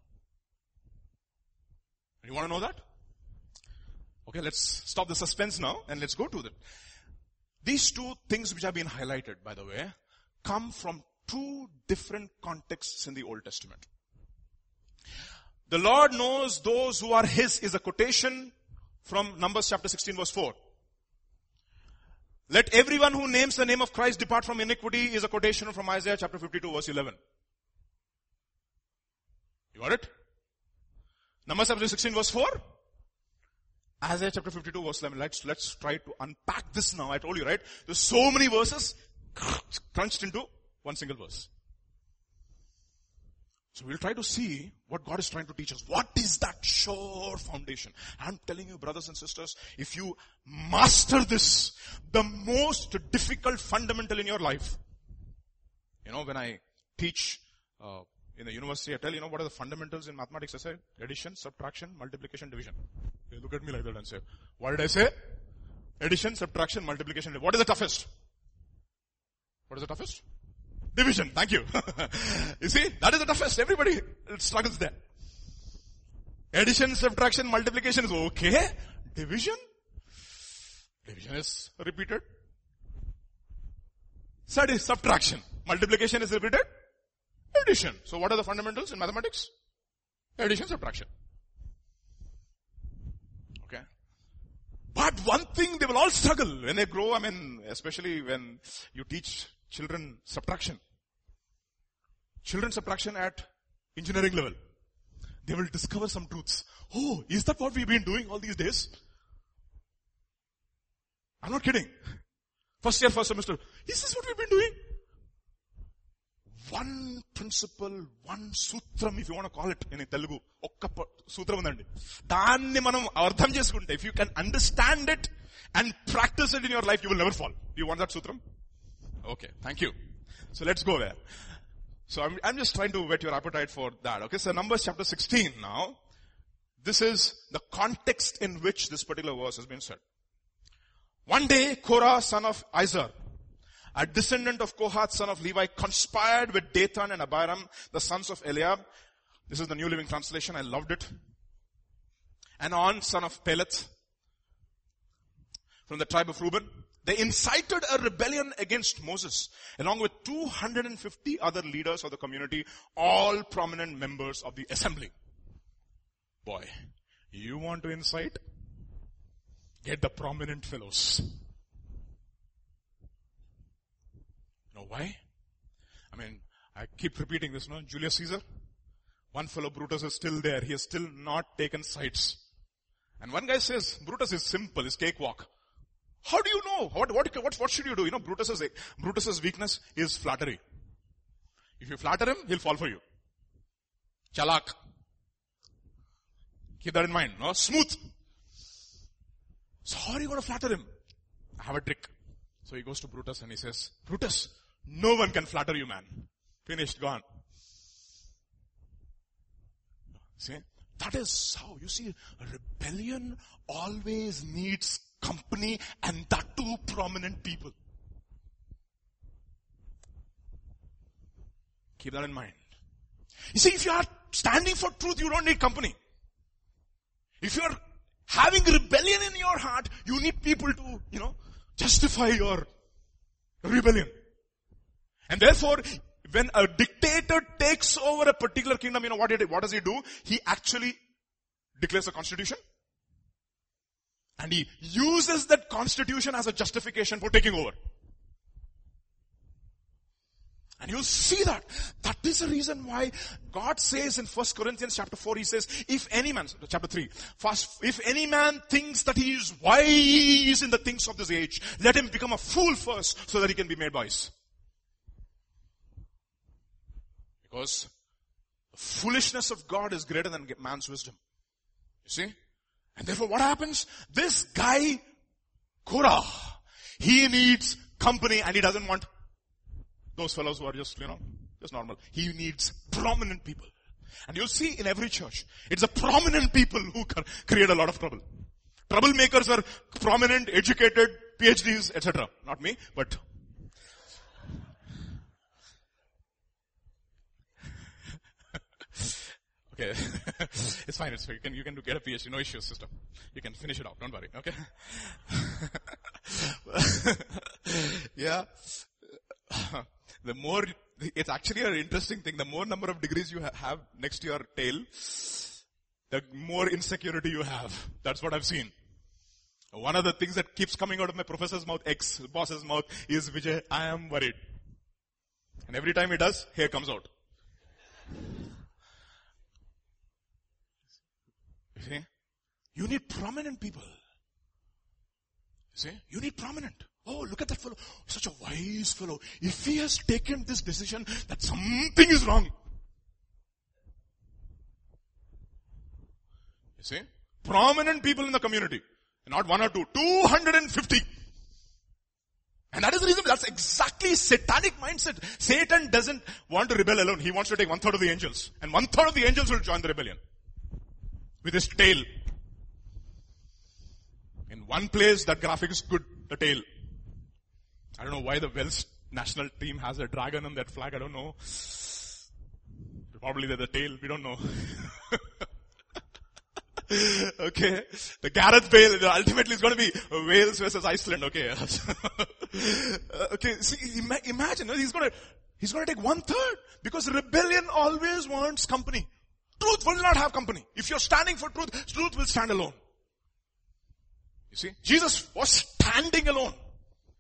You want to know that? Okay, let's stop the suspense now and let's go to that. These two things which have been highlighted, by the way, come from two different contexts in the Old Testament. The Lord knows those who are His is a quotation from Numbers chapter sixteen verse four. Let everyone who names the name of Christ depart from iniquity is a quotation from Isaiah chapter fifty-two verse eleven. You got it? Numbers chapter sixteen verse four. Isaiah chapter fifty-two verse eleven. Let's, let's try to unpack this now. I told you, right? There's so many verses crunched into one single verse. So we'll try to see what God is trying to teach us. What is that sure foundation? I'm telling you, brothers and sisters, if you master this, the most difficult fundamental in your life. You know, when I teach uh, in the university, I tell you, know, what are the fundamentals in mathematics? I say, addition, subtraction, multiplication, division. They look at me like that and say, what did I say? Addition, subtraction, multiplication, division. What is the toughest? What is the toughest? Division, thank you. You see, that is the toughest. Everybody struggles there. Addition, subtraction, multiplication is okay. Division? Division is repeated. So that is subtraction. Multiplication is repeated. Addition. So what are the fundamentals in mathematics? Addition, subtraction. Okay. But one thing they will all struggle when they grow. I mean, especially when you teach children subtraction. Children subtraction at engineering level. They will discover some truths. Oh, is that what we've been doing all these days? I'm not kidding. First year, first semester. Is this what we've been doing? One principle, one sutram, if you want to call it in Telugu. Okka sutram undandi. Danni manam ardham chesukunte. If you can understand it and practice it in your life, you will never fall. Do you want that sutram? Okay, thank you. So let's go there. So I'm, I'm just trying to whet your appetite for that. Okay, so Numbers chapter sixteen now. This is the context in which this particular verse has been said. One day, Korah, son of Izar, a descendant of Kohath, son of Levi, conspired with Dathan and Abiram, the sons of Eliab. This is the New Living Translation. I loved it. And On, son of Peleth, from the tribe of Reuben. They incited a rebellion against Moses, along with two hundred fifty other leaders of the community, all prominent members of the assembly. Boy, you want to incite? Get the prominent fellows. You know why? I mean, I keep repeating this, no? Julius Caesar, one fellow Brutus is still there. He has still not taken sides. And one guy says, Brutus is simple, it's cakewalk. How do you know? What, what, what, what should you do? You know, Brutus's, Brutus's weakness is flattery. If you flatter him, he'll fall for you. Chalak. Keep that in mind, no? Smooth. So how are you going to flatter him? I have a trick. So he goes to Brutus and he says, Brutus, no one can flatter you, man. Finished, gone. See? That is how, you see, rebellion always needs company, and that too prominent people. Keep that in mind. You see, if you are standing for truth, you don't need company. If you are having rebellion in your heart, you need people to, you know, justify your rebellion. And therefore, when a dictator takes over a particular kingdom, you know what, he, what does he do? He actually declares a constitution. And he uses that constitution as a justification for taking over. And you'll see that. That is the reason why God says in First Corinthians chapter four, he says, if any man, chapter three, first, if any man thinks that he is wise in the things of this age, let him become a fool first so that he can be made wise. Because the foolishness of God is greater than man's wisdom. You see? And therefore what happens? This guy, Korah, he needs company and he doesn't want those fellows who are just, you know, just normal. He needs prominent people. And you'll see in every church, it's the prominent people who create a lot of trouble. Troublemakers are prominent, educated, PhDs, et cetera. Not me, but... Okay, it's fine, it's fine. You can, you can get a PhD, no issues, sister. You can finish it out, don't worry, okay? Yeah. The more, it's actually an interesting thing. The more number of degrees you ha- have next to your tail, the more insecurity you have. That's what I've seen. One of the things that keeps coming out of my professor's mouth, ex-boss's mouth, is, Vijay, I am worried. And every time he does, hair comes out. You see? You need prominent people. You see? You need prominent. Oh, look at that fellow. Such a wise fellow. If he has taken this decision, that something is wrong. You see? Prominent people in the community. Not one or two. two hundred fifty. And that is the reason. That's exactly satanic mindset. Satan doesn't want to rebel alone. He wants to take one third of the angels. And one third of the angels will join the rebellion. With his tail. In one place, that graphic is good. The tail. I don't know why the Wales national team has a dragon on that flag. I don't know. Probably they're the tail. We don't know. Okay. The Gareth Bale, ultimately it's going to be Wales versus Iceland. Okay. Okay. See, ima- imagine. He's going to, he's going to take one third. Because rebellion always wants company. Truth will not have company. If you're standing for truth, truth will stand alone. You see, Jesus was standing alone.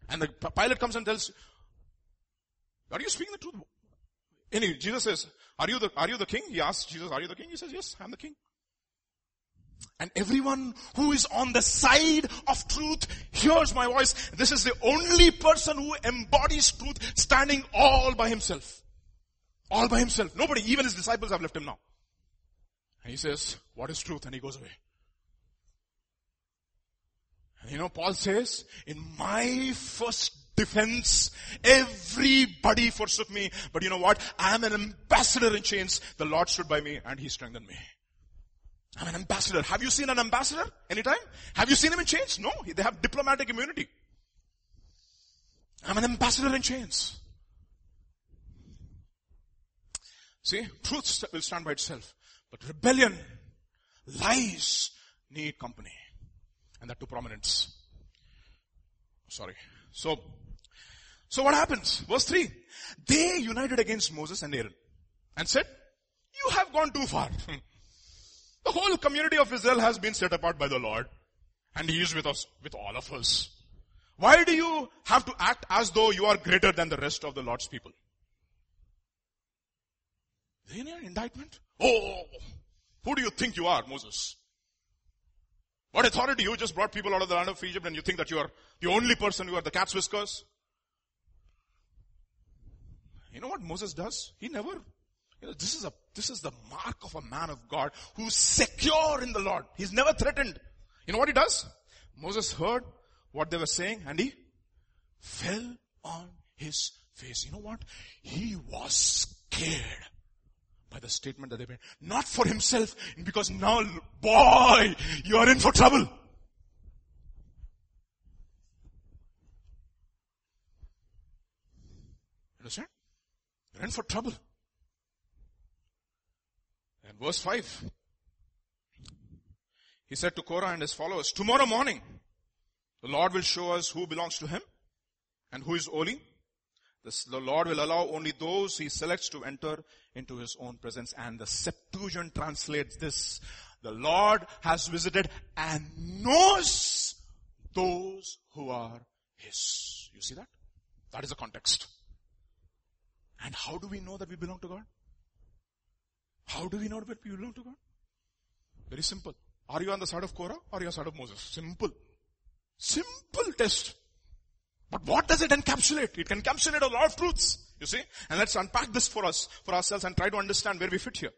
And the Pilate comes and tells, are you speaking the truth? Anyway, Jesus says, are you the, are you the king? He asks Jesus, are you the king? He says, yes, I'm the king. And everyone who is on the side of truth hears my voice. This is the only person who embodies truth standing all by himself. All by himself. Nobody, even his disciples have left him now. And he says, what is truth? And he goes away. And you know, Paul says, in my first defense, everybody forsook me. But you know what? I am an ambassador in chains. The Lord stood by me and he strengthened me. I'm an ambassador. Have you seen an ambassador anytime? Have you seen him in chains? No. They have diplomatic immunity. I'm an ambassador in chains. See, truth will stand by itself. But rebellion, lies need company. And that to prominence. Sorry. So, so what happens? Verse three. They united against Moses and Aaron and said, you have gone too far. The whole community of Israel has been set apart by the Lord. And he is with us, with all of us. Why do you have to act as though you are greater than the rest of the Lord's people? Is there an indictment? Oh, who do you think you are, Moses? What authority? You just brought people out of the land of Egypt and you think that you are the only person, you are the cat's whiskers. You know what Moses does? He never, you know, this is a, this is the mark of a man of God who's secure in the Lord. He's never threatened. You know what he does? Moses heard what they were saying and he fell on his face. You know what? He was scared by the statement that they made. Not for himself, because now, boy, you are in for trouble. Understand? You're in for trouble. And verse five. He said to Korah and his followers, tomorrow morning, the Lord will show us who belongs to him and who is holy. The Lord will allow only those he selects to enter into his own presence. And the Septuagint translates this. The Lord has visited and knows those who are his. You see that? That is the context. And how do we know that we belong to God? How do we know that we belong to God? Very simple. Are you on the side of Korah or are you on the side of Moses? Simple. Simple test. But what does it encapsulate? It can encapsulate a lot of truths, you see. And let's unpack this for us, for ourselves, and try to understand where we fit here.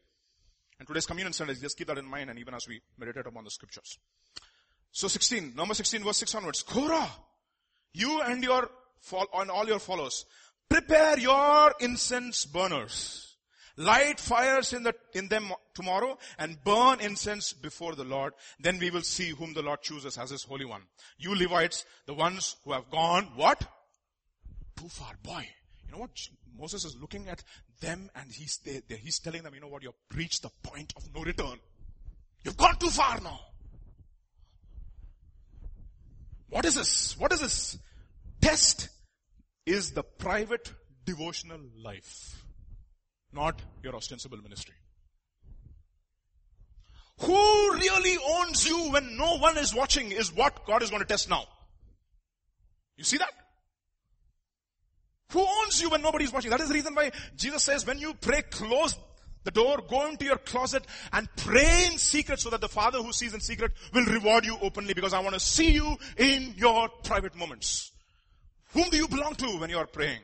And today's communion Sunday, just keep that in mind, and even as we meditate upon the scriptures. So sixteen, number sixteen, verse six onwards. Korah, you and your, and all your followers, prepare your incense burners. Light fires in the in them tomorrow and burn incense before the Lord. Then we will see whom the Lord chooses as his holy one. You Levites, the ones who have gone, what? Too far, boy. You know what? Moses is looking at them and he's, they, they, he's telling them, you know what? You've reached the point of no return. You've gone too far now. What is this? What is this? Test is the private devotional life, not your ostensible ministry. Who really owns you when no one is watching is what God is going to test now. You see that? Who owns you when nobody is watching? That is the reason why Jesus says, when you pray, close the door, go into your closet and pray in secret so that the Father who sees in secret will reward you openly, because I want to see you in your private moments. Whom do you belong to when you are praying?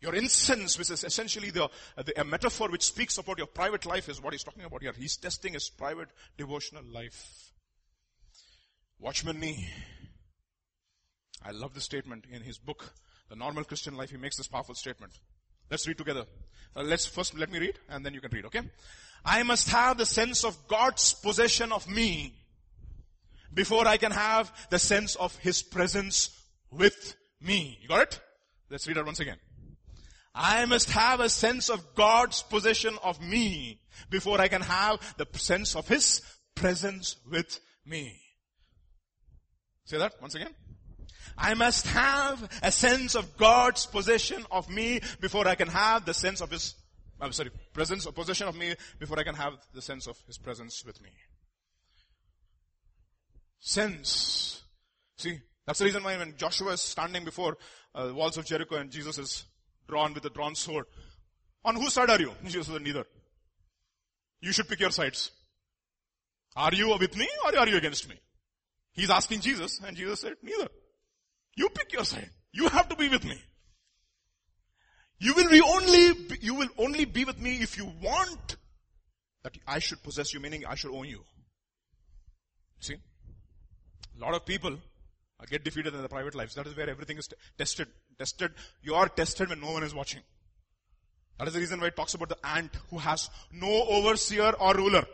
Your incense, which is essentially the, the a metaphor which speaks about your private life, is what he's talking about here. He's testing his private devotional life. Watchman Nee, I love this statement in his book, The Normal Christian Life. He makes this powerful statement. Let's read together. Uh, let's first, let me read and then you can read, okay? I must have the sense of God's possession of me before I can have the sense of his presence with me. You got it? Let's read it once again. I must have a sense of God's possession of me before I can have the sense of his presence with me. Say that once again. I must have a sense of God's possession of me before I can have the sense of his, I'm sorry, presence or possession of me before I can have the sense of his presence with me. Sense. See, that's the reason why when Joshua is standing before uh, the walls of Jericho and Jesus is drawn with a drawn sword. On whose side are you? Jesus said, neither. You should pick your sides. Are you with me or are you against me? He's asking Jesus and Jesus said, neither. You pick your side. You have to be with me. You will be only, you will only be with me if you want that I should possess you, meaning I should own you. See? A lot of people get defeated in their private lives. That is where everything is t- tested. Tested. You are tested when no one is watching. That is the reason why it talks about the ant who has no overseer or ruler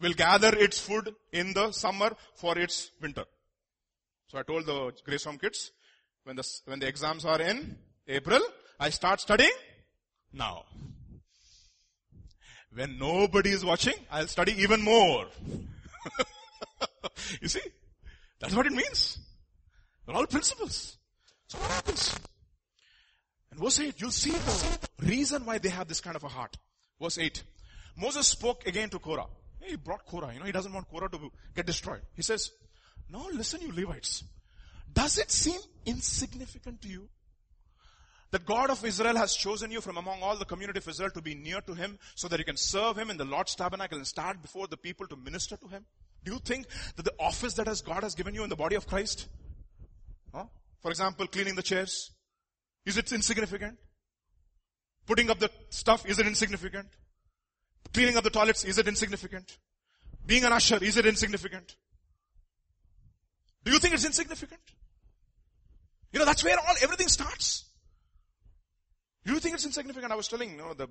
will gather its food in the summer for its winter. So I told the Grace Home kids, when the, when the exams are in April, I start studying now. When nobody is watching, I'll study even more. You see? That's what it means. They're all principles. So what happens? And verse eight, you'll see the reason why they have this kind of a heart. Verse eight, Moses spoke again to Korah. He brought Korah, you know, he doesn't want Korah to get destroyed. He says, now listen, you Levites, does it seem insignificant to you that God of Israel has chosen you from among all the community of Israel to be near to him so that you can serve him in the Lord's tabernacle and stand before the people to minister to him? Do you think that the office that has God has given you in the body of Christ, huh? for example, cleaning the chairs, is it insignificant? Putting up the stuff, is it insignificant? Cleaning up the toilets, is it insignificant? Being an usher, is it insignificant? Do you think it's insignificant? You know, that's where all everything starts. Do you think it's insignificant? I was telling, you know, the,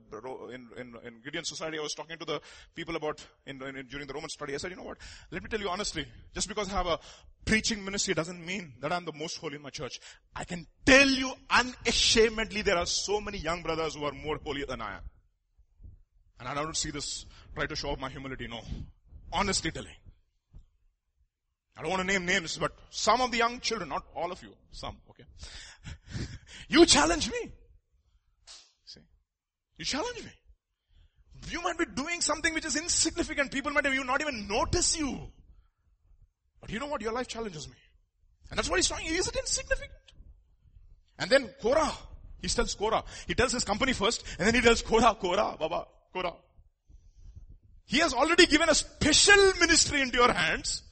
in, in, in Gideon Society, I was talking to the people about, in, in, during the Roman study, I said, you know what, let me tell you honestly, just because I have a preaching ministry doesn't mean that I'm the most holy in my church. I can tell you unashamedly there are so many young brothers who are more holy than I am. And I don't see this, try to show off my humility, no. Honestly telling. I don't want to name names, but some of the young children, not all of you, some, okay. You challenge me. See? You challenge me. You might be doing something which is insignificant. People might have you not even notice you. But you know what? Your life challenges me. And that's what he's talking. Is it insignificant? And then Korah. He tells Korah. He tells his company first, and then he tells Korah, Korah, Baba, Korah. He has already given a special ministry into your hands.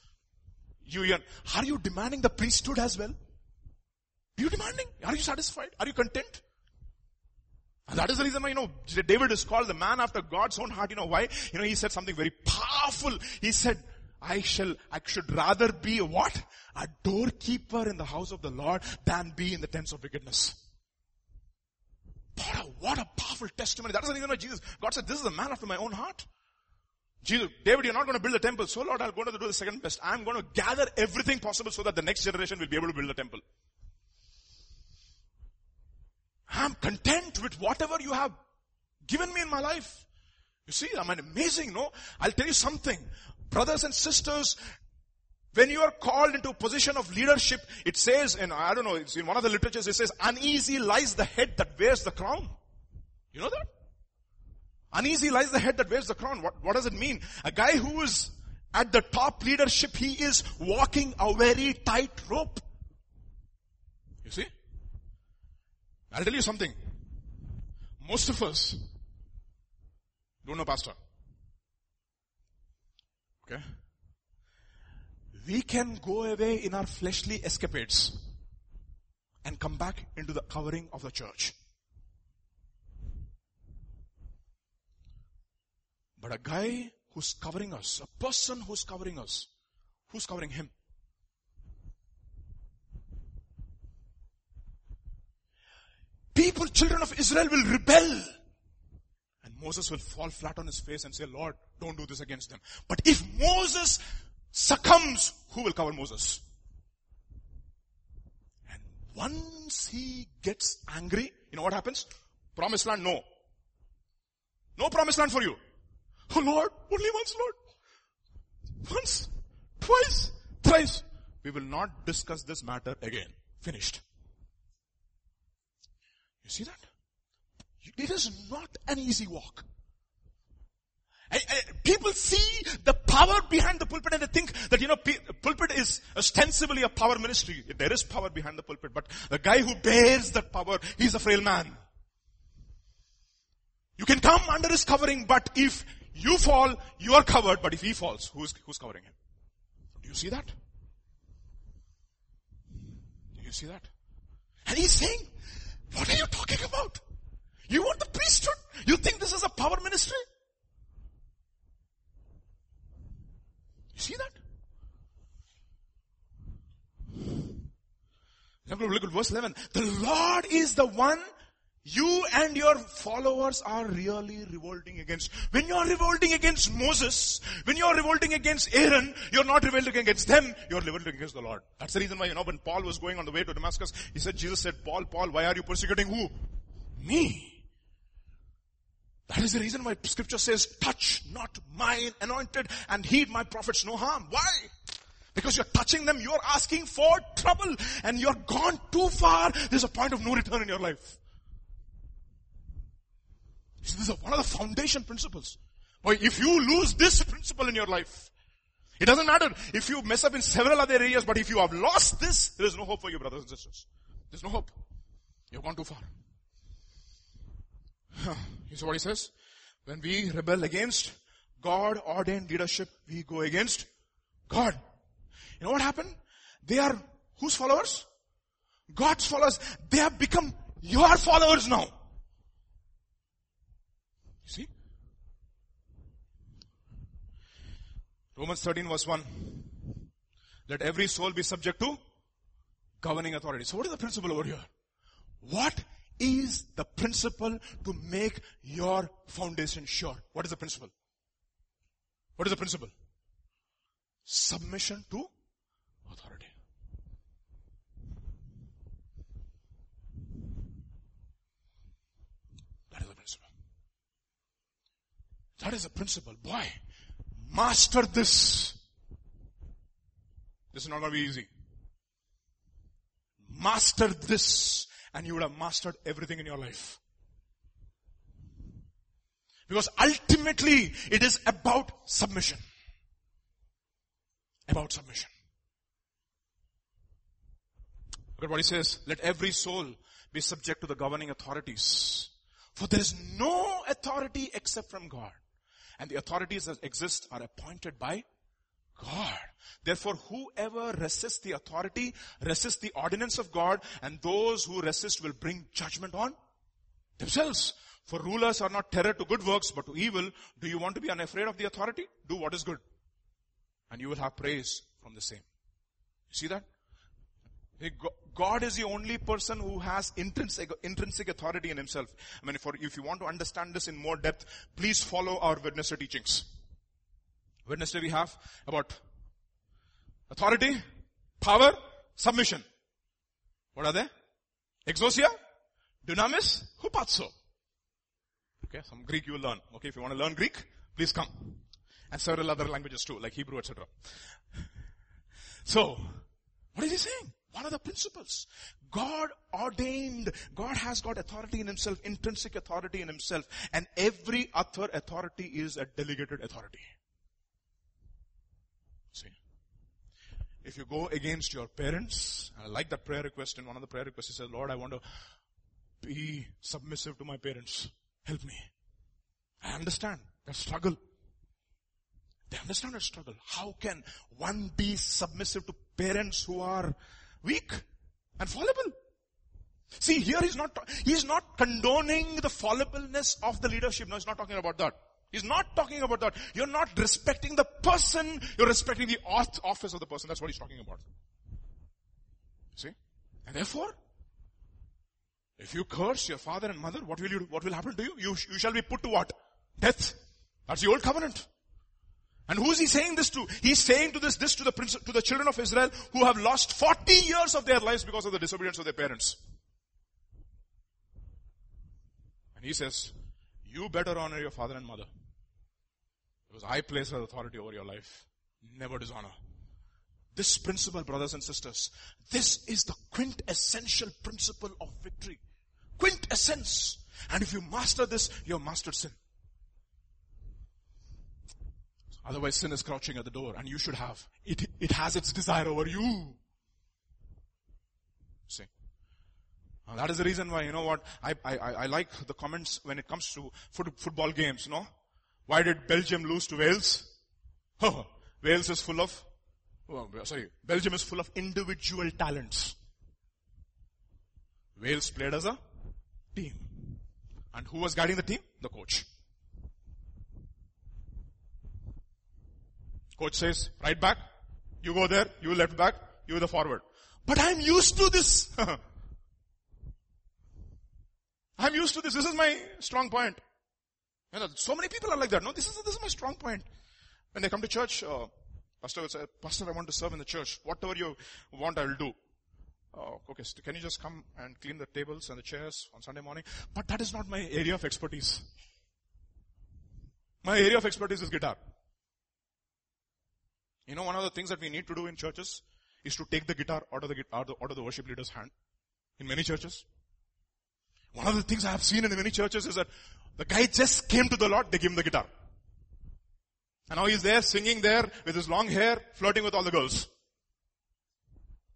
You, are you demanding the priesthood as well? Are you demanding? Are you satisfied? Are you content? And that is the reason why, you know, David is called the man after God's own heart. You know why? You know, he said something very powerful. He said, I shall, I should rather be a what? A doorkeeper in the house of the Lord than be in the tents of wickedness. What a, what a powerful testimony. That isn't even what Jesus, God said, this is a man after my own heart. Jesus, David, you're not going to build a temple. So Lord, I'm going to do the second best. I'm going to gather everything possible so that the next generation will be able to build a temple. I'm content with whatever you have given me in my life. You see, I mean, amazing, no? I'll tell you something. Brothers and sisters, when you are called into a position of leadership, it says, and I don't know, it's in one of the literatures, it says, uneasy lies the head that wears the crown. You know that? Uneasy lies the head that wears the crown. What, what does it mean? A guy who is at the top leadership, he is walking a very tight rope. You see? I'll tell you something. Most of us don't know Pastor. Okay? We can go away in our fleshly escapades and come back into the covering of the church. But a guy who's covering us, a person who's covering us, who's covering him? People, children of Israel will rebel. And Moses will fall flat on his face and say, Lord, don't do this against them. But if Moses succumbs, who will cover Moses? And once he gets angry, you know what happens? Promised land, no. No promised land for you. Oh Lord, only once, Lord. Once, twice, thrice. We will not discuss this matter again. Finished. You see that? It is not an easy walk. I, I, people see the power behind the pulpit and they think that, you know, p- pulpit is ostensibly a power ministry. There is power behind the pulpit, but the guy who bears that power, he's a frail man. You can come under his covering, but if you fall, you are covered. But if he falls, who's, who's covering him? Do you see that? Do you see that? And he's saying, what are you talking about? You want the priesthood? You think this is a power ministry? You see that? Look at verse eleven. The Lord is the one you and your followers are really revolting against. When you are revolting against Moses, when you are revolting against Aaron, you are not revolting against them, you are revolting against the Lord. That's the reason why, you know, when Paul was going on the way to Damascus, he said, Jesus said, Paul, Paul, why are you persecuting who? Me. That is the reason why scripture says, touch not mine anointed and heed my prophets no harm. Why? Because you're touching them, you're asking for trouble and you're gone too far. There's a point of no return in your life. See, this is one of the foundation principles. Boy, if you lose this principle in your life, it doesn't matter if you mess up in several other areas, but if you have lost this, there is no hope for you, brothers and sisters. There's no hope. You've gone too far. Huh. You see what he says? When we rebel against God-ordained leadership, we go against God. You know what happened? They are whose followers? God's followers. They have become your followers now. You see? Romans thirteen verse one. Let every soul be subject to governing authority. So what is the principle over here? What is the principle to make your foundation sure? What is the principle? What is the principle? Submission to authority. That is the principle. That is the principle. Boy, master this. This is not going to be easy. Master this. And you would have mastered everything in your life. Because ultimately, it is about submission. About submission. Look at what he says. Let every soul be subject to the governing authorities. For there is no authority except from God. And the authorities that exist are appointed by God. Therefore, whoever resists the authority, resists the ordinance of God, and those who resist will bring judgment on themselves. For rulers are not terror to good works, but to evil. Do you want to be unafraid of the authority? Do what is good. And you will have praise from the same. You see that? God is the only person who has intrinsic, intrinsic authority in himself. I mean, for, if you want to understand this in more depth, please follow our Wednesday teachings. Wednesday we have about authority, power, submission. What are they? Exousia, dunamis, hupazo. Okay, some Greek you will learn. Okay, if you want to learn Greek, please come. And several other languages too, like Hebrew, et cetera. So, what is he saying? One of the principles. God ordained. God has got authority in himself, intrinsic authority in himself. And every other authority is a delegated authority. See? If you go against your parents, I like that prayer request. In one of the prayer requests, he says, Lord, I want to be submissive to my parents. Help me. I understand that struggle. They understand that struggle. How can one be submissive to parents who are weak and fallible? See, here he's not, he's not condoning the fallibleness of the leadership. No, he's not talking about that. He's not talking about that. You're not respecting the person. You're respecting the office of the person. That's what he's talking about. See? And therefore, if you curse your father and mother, what will you, what will happen to you? You, you shall be put to what? Death. That's the old covenant. And who is he saying this to? He's saying to this, this to the prince, to the children of Israel who have lost forty years of their lives because of the disobedience of their parents. And he says, you better honor your father and mother. Because I place an authority over your life. Never dishonor. This principle, brothers and sisters, this is the quintessential principle of victory. Quintessence. And if you master this, you have mastered sin. Otherwise, sin is crouching at the door, and you should have. It, it has its desire over you. See? And that is the reason why, you know what, I, I, I like the comments when it comes to foot, football games, no? Why did Belgium lose to Wales? Oh, Wales is full of, oh, sorry, Belgium is full of individual talents. Wales played as a team. And who was guiding the team? The coach. Coach says, right back, you go there, you left back, you the forward. But I'm used to this. I'm used to this. This is my strong point. You know, so many people are like that. No, this is this is my strong point. When they come to church, uh, pastor will say, Pastor, I want to serve in the church. Whatever you want, I will do. Uh, okay, so can you just come and clean the tables and the chairs on Sunday morning? But that is not my area of expertise. My area of expertise is guitar. You know, one of the things that we need to do in churches is to take the guitar out of the, out of the worship leader's hand in many churches. One of the things I have seen in many churches is that the guy just came to the Lord, they gave him the guitar. And now he's there singing there with his long hair, flirting with all the girls.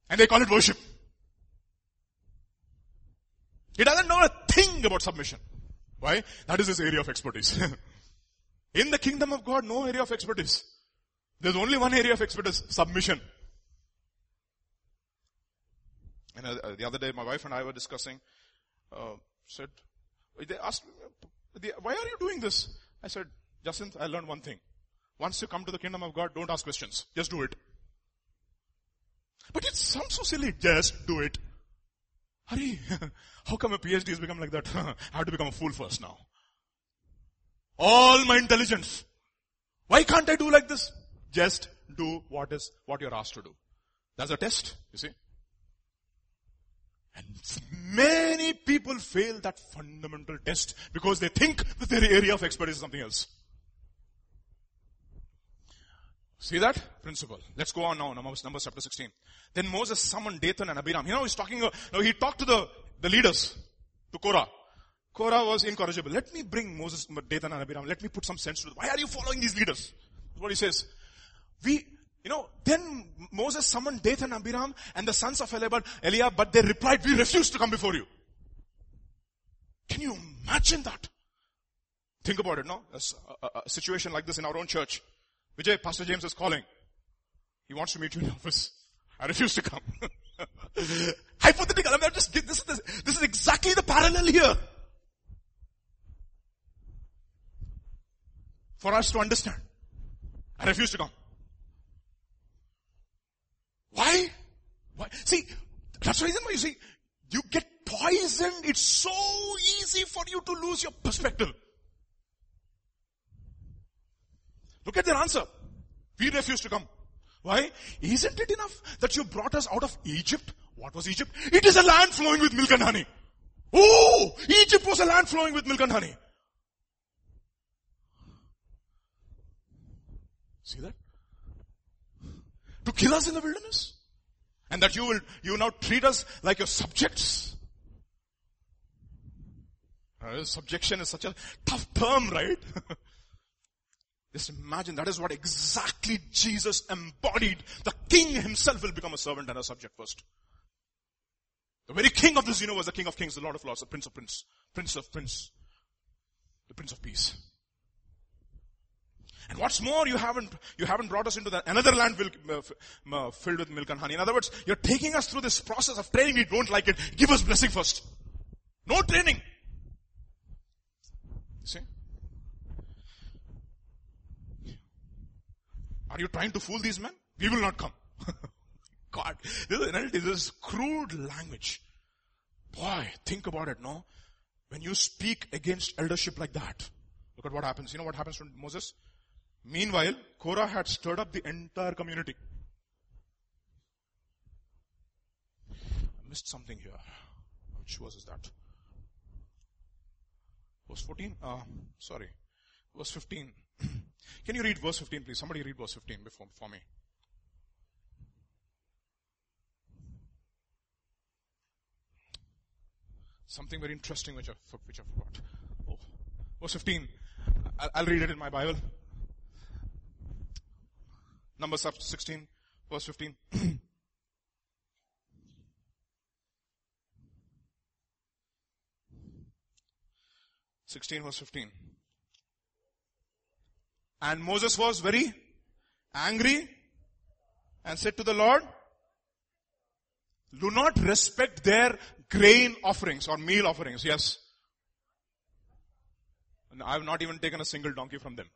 And they call it worship. He doesn't know a thing about submission. Why? That is his area of expertise. In the kingdom of God, no area of expertise. There's only one area of expertise, submission. And uh, the other day, my wife and I were discussing, uh, said, they asked me, why are you doing this? I said, Jacinth, I learned one thing. Once you come to the kingdom of God, don't ask questions. Just do it. But it sounds so silly. Just do it. Hurry. How come a PhD has become like that? I have to become a fool first now. All my intelligence. Why can't I do like this? Just do what is, what you're asked to do. That's a test, you see. And many people fail that fundamental test because they think that their area of expertise is something else. See that principle? Let's go on now, Numbers chapter sixteen. Then Moses summoned Dathan and Abiram. You know, he's talking, uh, now he talked to the, the leaders, to Korah. Korah was incorrigible. Let me bring Moses, Dathan and Abiram. Let me put some sense to it. Why are you following these leaders? That's what he says. We, you know, then Moses summoned Dathan and Abiram and the sons of Eliab, but they replied, we refuse to come before you. Can you imagine that? Think about it, no? A, a, a situation like this in our own church. Vijay, Pastor James is calling. He wants to meet you in the office. I refuse to come. Hypothetical. I mean, I'm just, this is, the, this is exactly the parallel here. For us to understand. I refuse to come. Why? Why? See, That's the reason why you see, you get poisoned. It's so easy for you to lose your perspective. Look at their answer. We refuse to come. Why? Isn't it enough that you brought us out of Egypt? What was Egypt? It is a land flowing with milk and honey. Oh, Egypt was a land flowing with milk and honey. See that? To kill us in the wilderness? And that you will, you now treat us like your subjects? Uh, subjection is such a tough term, right? Just imagine, that is what exactly Jesus embodied. The king himself will become a servant and a subject first. The very king of this universe, the king of kings, the lord of lords, the prince of prince, prince of prince, the prince of peace. And what's more, you haven't, you haven't brought us into the, another land filled with milk and honey. In other words, you're taking us through this process of training. We don't like it. Give us blessing first. No training. You see? Are you trying to fool these men? We will not come. God, this is reality. This is crude language. Boy, think about it, no? When you speak against eldership like that, look at what happens. You know what happens to Moses? Meanwhile, Korah had stirred up the entire community. I missed something here. Which verse is that? Verse fourteen? Uh, sorry. Verse fifteen. Can you read verse fifteen, please? Somebody read verse fifteen before for me. Something very interesting which I, which I forgot. Oh. Verse fifteen. I'll, I'll read it in my Bible. Numbers sixteen, verse fifteen. sixteen, verse fifteen. And Moses was very angry and said to the Lord, do not respect their grain offerings or meal offerings. Yes. And I have not even taken a single donkey from them.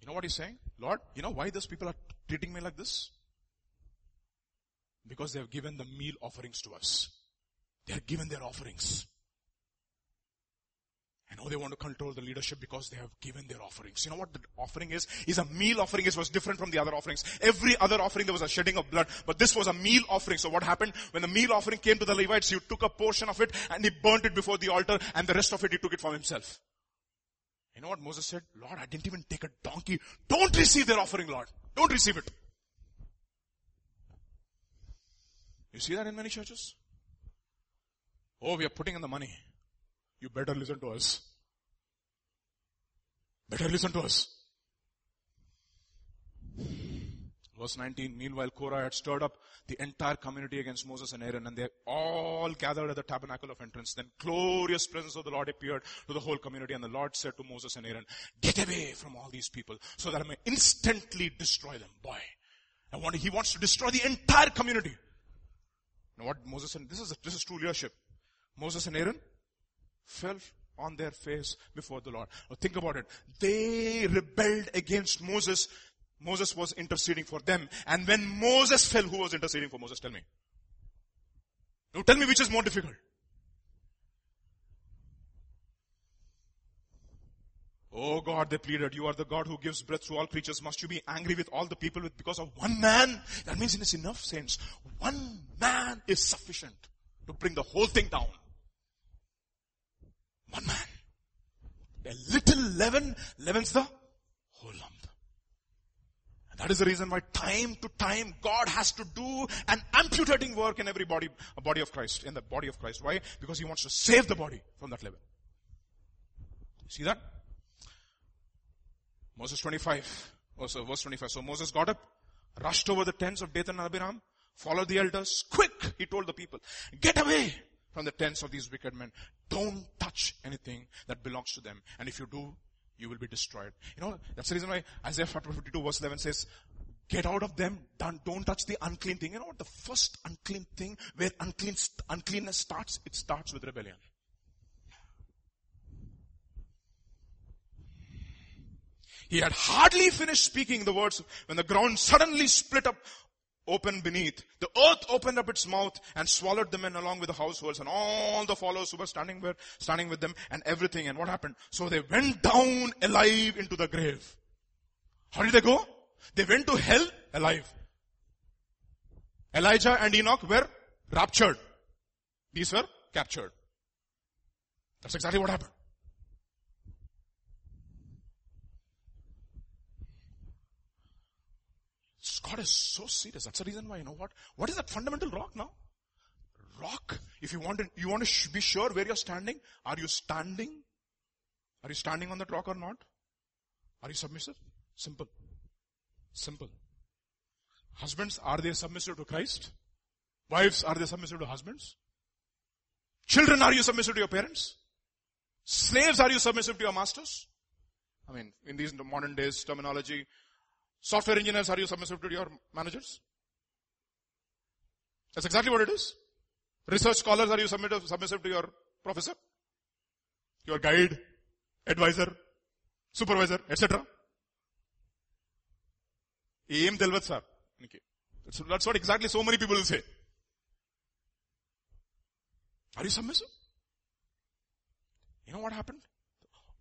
You know what he's saying? Lord, you know why these people are treating me like this? Because they have given the meal offerings to us. They have given their offerings. And now they want to control the leadership because they have given their offerings. You know what the offering is? Is a meal offering. It was different from the other offerings. Every other offering there was a shedding of blood, but this was a meal offering. So what happened? When the meal offering came to the Levites, he took a portion of it and he burnt it before the altar, and the rest of it he took it for himself. You know what Moses said? Lord, I didn't even take a donkey. Don't receive their offering, Lord. Don't receive it. You see that in many churches? Oh, we are putting in the money. You better listen to us. Better listen to us. Verse nineteen, meanwhile Korah had stirred up the entire community against Moses and Aaron, and they all gathered at the tabernacle of entrance. Then glorious presence of the Lord appeared to the whole community, and the Lord said to Moses and Aaron, get away from all these people so that I may instantly destroy them. Boy, I want, he wants to destroy the entire community. Now what Moses said, this is, this is true leadership. Moses and Aaron fell on their face before the Lord. Now think about it. They rebelled against Moses. Moses was interceding for them. And when Moses fell, who was interceding for Moses? Tell me. Now tell me which is more difficult. Oh God, they pleaded, you are the God who gives breath to all creatures. Must you be angry with all the people with because of one man? That means it is enough, saints. One man is sufficient to bring the whole thing down. One man. A little leaven leavens the whole lump. And that is the reason why time to time God has to do an amputating work in every body, a body of Christ, in the body of Christ. Why? Because he wants to save the body from that leaven. See that? Moses twenty-five, also verse twenty-five. So Moses got up, rushed over the tents of Dathan and Abiram, followed the elders. Quick, he told the people, get away from the tents of these wicked men. Don't touch anything that belongs to them. And if you do, you will be destroyed. You know, that's the reason why Isaiah fifty-two verse eleven says, get out of them, don't, don't touch the unclean thing. You know what? The first unclean thing where unclean, uncleanness starts, it starts with rebellion. He had hardly finished speaking the words when the ground suddenly split up opened beneath. The earth opened up its mouth and swallowed the men along with the households and all the followers who were standing with, standing with them and everything. And what happened? So they went down alive into the grave. How did they go? They went to hell alive. Elijah and Enoch were raptured. These were captured. That's exactly what happened. God is so serious. That's the reason why, you know what? What is that fundamental rock now? Rock. If you want to, you want to be sure where you're standing. Are you standing? Are you standing on that rock or not? Are you submissive? Simple. Simple. Husbands, are they submissive to Christ? Wives, are they submissive to husbands? Children, are you submissive to your parents? Slaves, are you submissive to your masters? I mean, in these modern days terminology, software engineers, are you submissive to your managers? That's exactly what it is. Research scholars, are you submissive, submissive to your professor? Your guide, advisor, supervisor, et cetera? Em telvad sir. That's what exactly so many people will say. Are you submissive? You know what happened?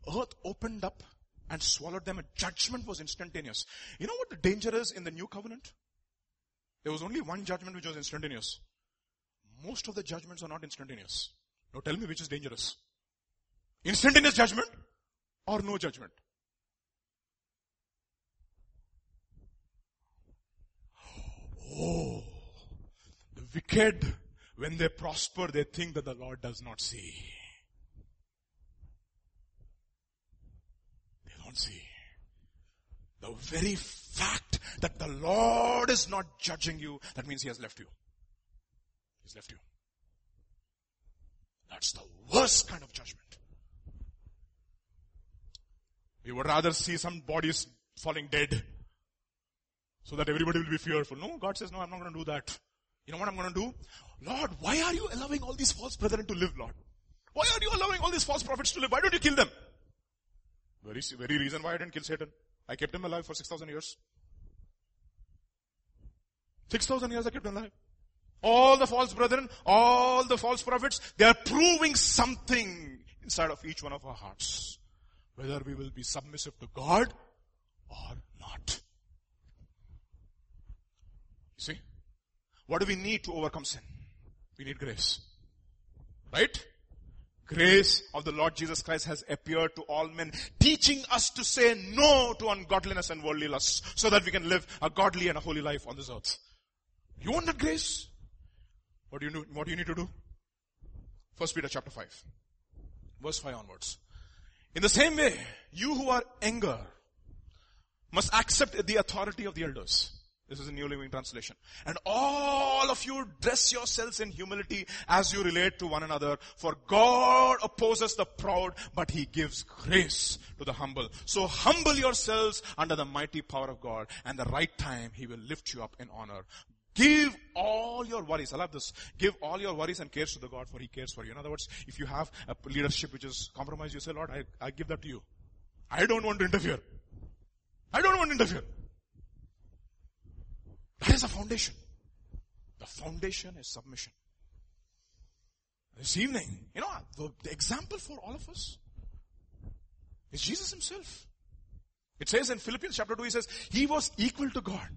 The earth opened up and swallowed them, and judgment was instantaneous. You know what the danger is in the new covenant? There was only one judgment which was instantaneous. Most of the judgments are not instantaneous. Now tell me which is dangerous. Instantaneous judgment or no judgment? Oh, the wicked, when they prosper, they think that the Lord does not see. They don't see. The very fact that the Lord is not judging you, that means He has left you. He's left you. That's the worst kind of judgment. We would rather see some bodies falling dead so that everybody will be fearful. No, God says, no, I'm not going to do that. You know what I'm going to do? Lord, why are you allowing all these false brethren to live, Lord? Why are you allowing all these false prophets to live? Why don't you kill them? Very, very reason why I didn't kill Satan. I kept him alive for six thousand years. six thousand years I kept him alive. All the false brethren, all the false prophets, they are proving something inside of each one of our hearts. Whether we will be submissive to God or not. See? What do we need to overcome sin? We need grace. Right? Grace of the Lord Jesus Christ has appeared to all men, teaching us to say no to ungodliness and worldly lusts, so that we can live a godly and a holy life on this earth. You want that grace? What do you do? What do you need to do? First Peter chapter five. Verse five onwards. In the same way, you who are younger must accept the authority of the elders. This is a New Living Translation. And all of you dress yourselves in humility as you relate to one another. For God opposes the proud, but He gives grace to the humble. So humble yourselves under the mighty power of God, and the right time He will lift you up in honor. Give all your worries. I love this. Give all your worries and cares to the God, for He cares for you. In other words, if you have a leadership which is compromised, you say, Lord, I, I give that to you. I don't want to interfere. I don't want to interfere. That is the foundation. The foundation is submission. This evening, you know, the, the example for all of us is Jesus Himself. It says in Philippians chapter two, He says, He was equal to God.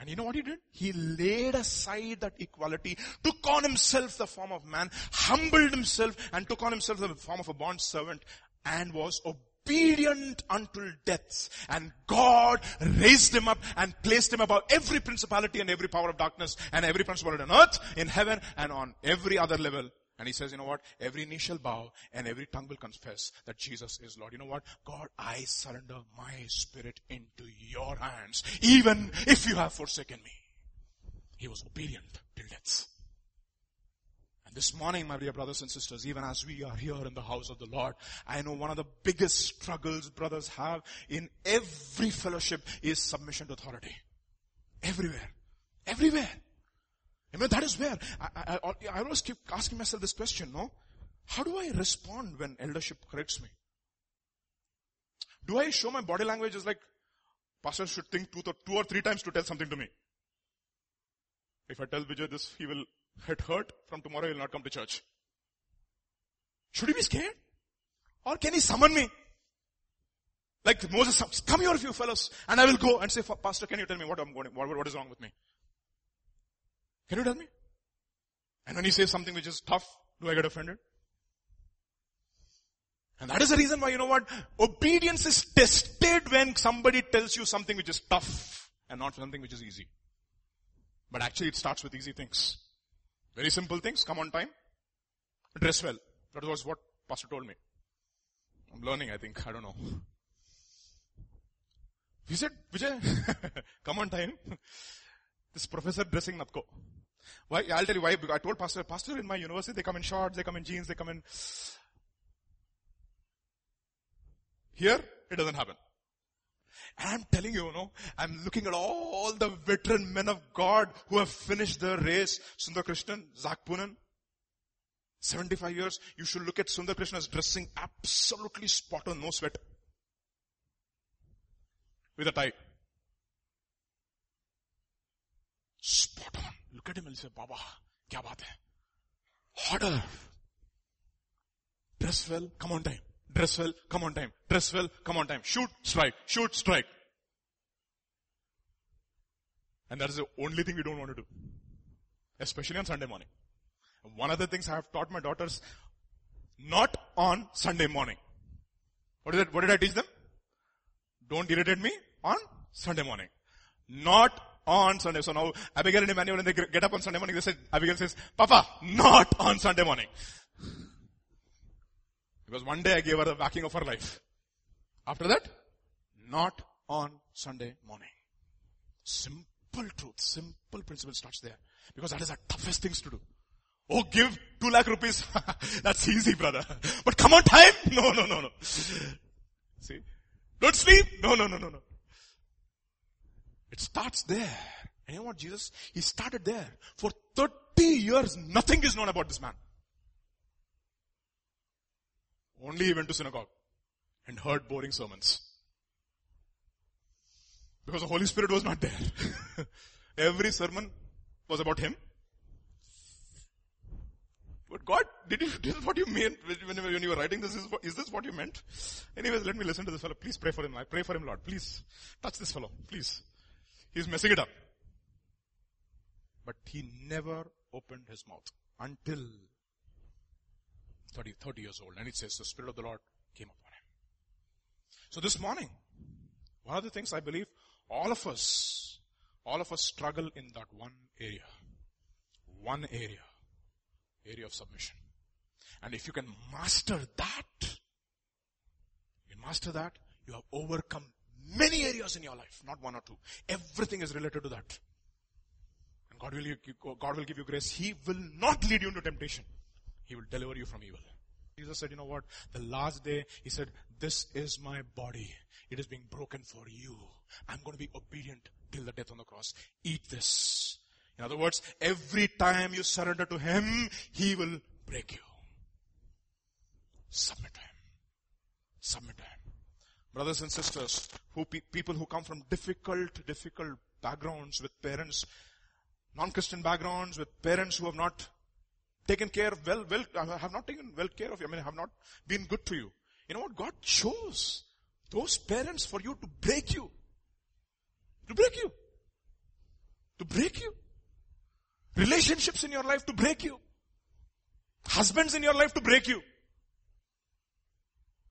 And you know what He did? He laid aside that equality, took on Himself the form of man, humbled Himself and took on Himself the form of a bond servant, and was obedient. Obedient until death, and God raised Him up and placed Him above every principality and every power of darkness and every principality on earth, in heaven, and on every other level. And He says, you know what? Every knee shall bow and every tongue will confess that Jesus is Lord. You know what? God, I surrender my spirit into your hands, even if you have forsaken me. He was obedient till death. This morning, my dear brothers and sisters, even as we are here in the house of the Lord, I know one of the biggest struggles brothers have in every fellowship is submission to authority. Everywhere. Everywhere. I mean, that is where I, I, I, I always keep asking myself this question, no? How do I respond when eldership corrects me? Do I show my body language as like, pastor should think two, two or three times to tell something to me? If I tell Vijay this, he will get hurt. From tomorrow, he will not come to church. Should he be scared? Or can he summon me? Like Moses, come here, you fellows, and I will go and say, Pastor, can you tell me what I'm going, what, what is wrong with me? Can you tell me? And when he says something which is tough, do I get offended? And that is the reason why, you know what? Obedience is tested when somebody tells you something which is tough and not something which is easy. But actually it starts with easy things. Very simple things. Come on time. Dress well. That was what Pastor told me. I'm learning, I think. I don't know. He said, Vijay, come on time. This professor dressing napko. Why? I'll tell you why. Because I told Pastor, Pastor, in my university, they come in shorts, they come in jeans, they come in... Here, it doesn't happen. And I'm telling you, you know, I'm looking at all the veteran men of God who have finished their race. Sundar Krishna, Zach Poonen, seventy-five years. You should look at Sundar Krishna's dressing absolutely spot on, no sweat. With a tie. Spot on. Look at him and say, Baba, kya baat hai? Order. Dress well, come on time. Dress well, come on time. Dress well, come on time. Shoot, strike. Shoot, strike. And that is the only thing we don't want to do. Especially on Sunday morning. One of the things I have taught my daughters, not on Sunday morning. What did I, what did I teach them? Don't irritate me on Sunday morning. Not on Sunday. So now Abigail and Emmanuel, when they get up on Sunday morning, they say, Abigail says, Papa, not on Sunday morning. Because one day I gave her the backing of her life. After that, not on Sunday morning. Simple truth, simple principle starts there. Because that is the toughest things to do. Oh, give two lakh rupees. That's easy, brother. But come on time? No, no, no, no. See? Don't sleep? No, no, no, no, no. It starts there. And you know what, Jesus? He started there. For thirty years, nothing is known about this man. Only he went to synagogue and heard boring sermons. Because the Holy Spirit was not there. Every sermon was about him. But God, did you, this is what you meant when, when you were writing this. Is, is this what you meant? Anyways, let me listen to this fellow. Please pray for him. I pray for him, Lord. Please touch this fellow. Please. He's messing it up. But he never opened his mouth until thirty, thirty years old. And it says the Spirit of the Lord came upon him. So this morning, one of the things I believe all of us, all of us struggle in that one area. One area. Area of submission. And if you can master that, you master that, you have overcome many areas in your life, not one or two. Everything is related to that. And God will, God will give you grace. He will not lead you into temptation. He will deliver you from evil. Jesus said, you know what? The last day, he said, this is my body. It is being broken for you. I'm going to be obedient till the death on the cross. Eat this. In other words, every time you surrender to him, he will break you. Submit to him. Submit to him. Brothers and sisters, who pe- people who come from difficult, difficult backgrounds with parents, non-Christian backgrounds, with parents who have not taken care of well, well, have not taken well care of you. I mean, have not been good to you. You know what? God chose those parents for you to break you. To break you. To break you. Relationships in your life to break you. Husbands in your life to break you.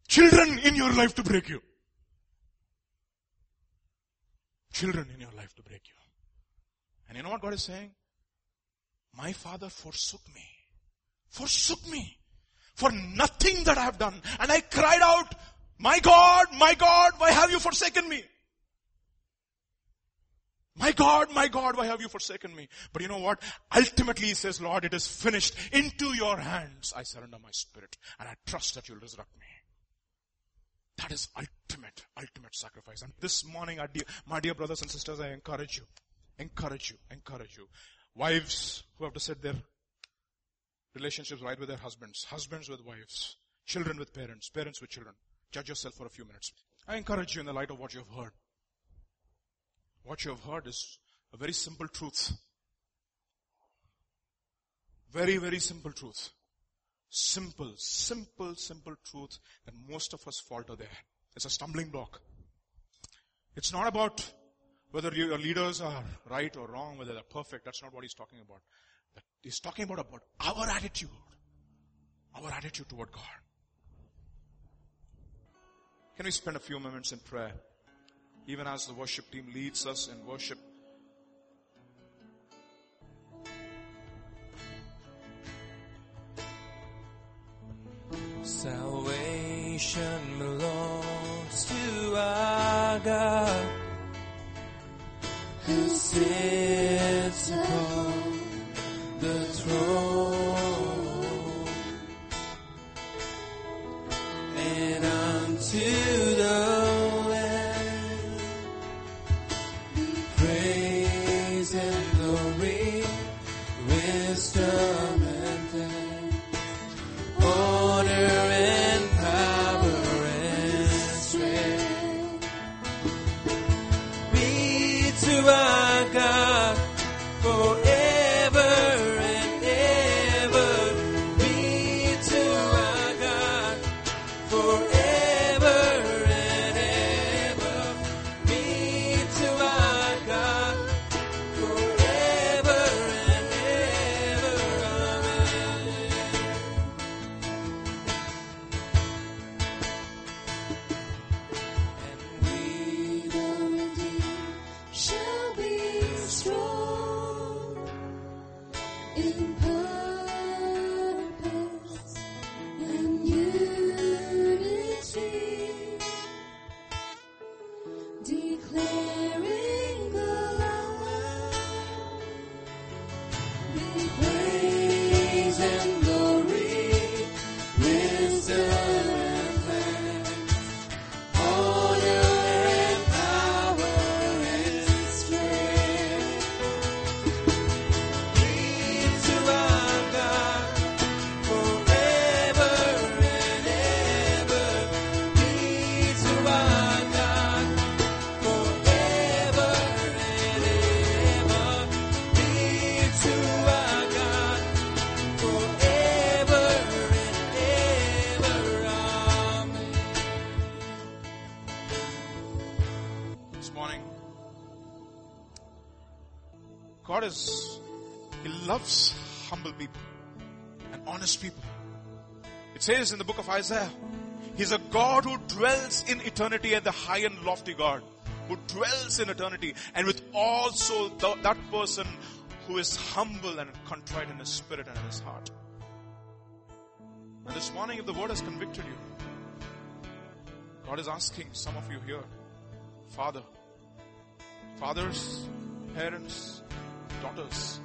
Children in your life to break you. Children in your life to break you. And you know what God is saying? My father forsook me. Forsook me. For nothing that I have done. And I cried out, my God, my God, why have you forsaken me? My God, my God, why have you forsaken me? But you know what? Ultimately, he says, Lord, it is finished. Into your hands, I surrender my spirit. And I trust that you'll resurrect me. That is ultimate, ultimate sacrifice. And this morning, our dear, my dear brothers and sisters, I encourage you. Encourage you. Encourage you. Wives who have to set their relationships right with their husbands. Husbands with wives. Children with parents. Parents with children. Judge yourself for a few minutes. I encourage you in the light of what you have heard. What you have heard is a very simple truth. Very, very simple truth. Simple, simple, simple truth that most of us falter there. It's a stumbling block. It's not about whether your leaders are right or wrong, whether they're perfect. That's not what he's talking about. But he's talking about, about our attitude. Our attitude toward God. Can we spend a few moments in prayer? Even as the worship team leads us in worship. Salvation belongs to our God, who sits upon the throne, and unto the God is, He loves humble people and honest people. It says in the book of Isaiah, He's a God who dwells in eternity, and the high and lofty God who dwells in eternity, and with all soul, th- that person who is humble and contrite in his spirit and in his heart. And this morning, if the word has convicted you, God is asking some of you here, Father, fathers, parents, daughters,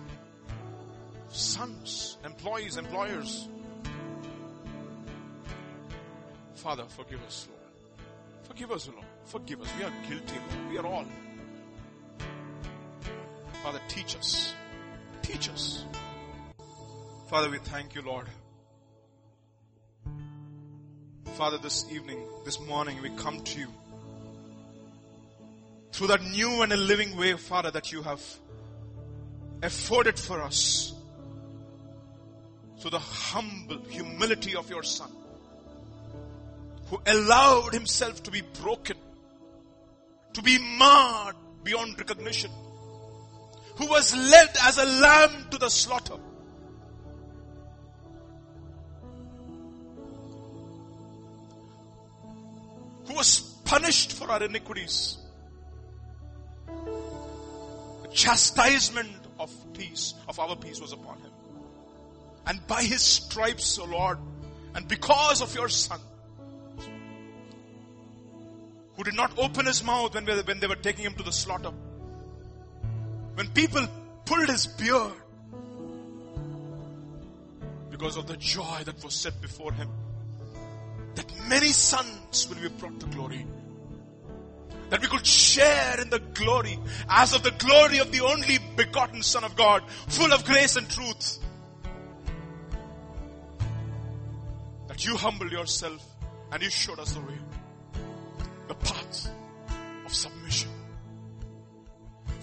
sons, employees, employers. Father, forgive us, Lord. Forgive us, Lord. Forgive us. We are guilty, Lord. We are all. Father, teach us. Teach us. Father, we thank you, Lord. Father, this evening, this morning, we come to you through that new and a living way, Father, that you have afforded for us through the humble humility of your Son, who allowed himself to be broken, to be marred beyond recognition, who was led as a lamb to the slaughter. Who was punished for our iniquities. The chastisement of peace, of our peace was upon him. And by his stripes, O Lord, and because of your Son, who did not open his mouth when, we, when they were taking him to the slaughter, when people pulled his beard, because of the joy that was set before him, that many sons will be brought to glory. That we could share in the glory, as of the glory of the only begotten Son of God, full of grace and truth. That you humbled yourself and you showed us the way, the path of submission.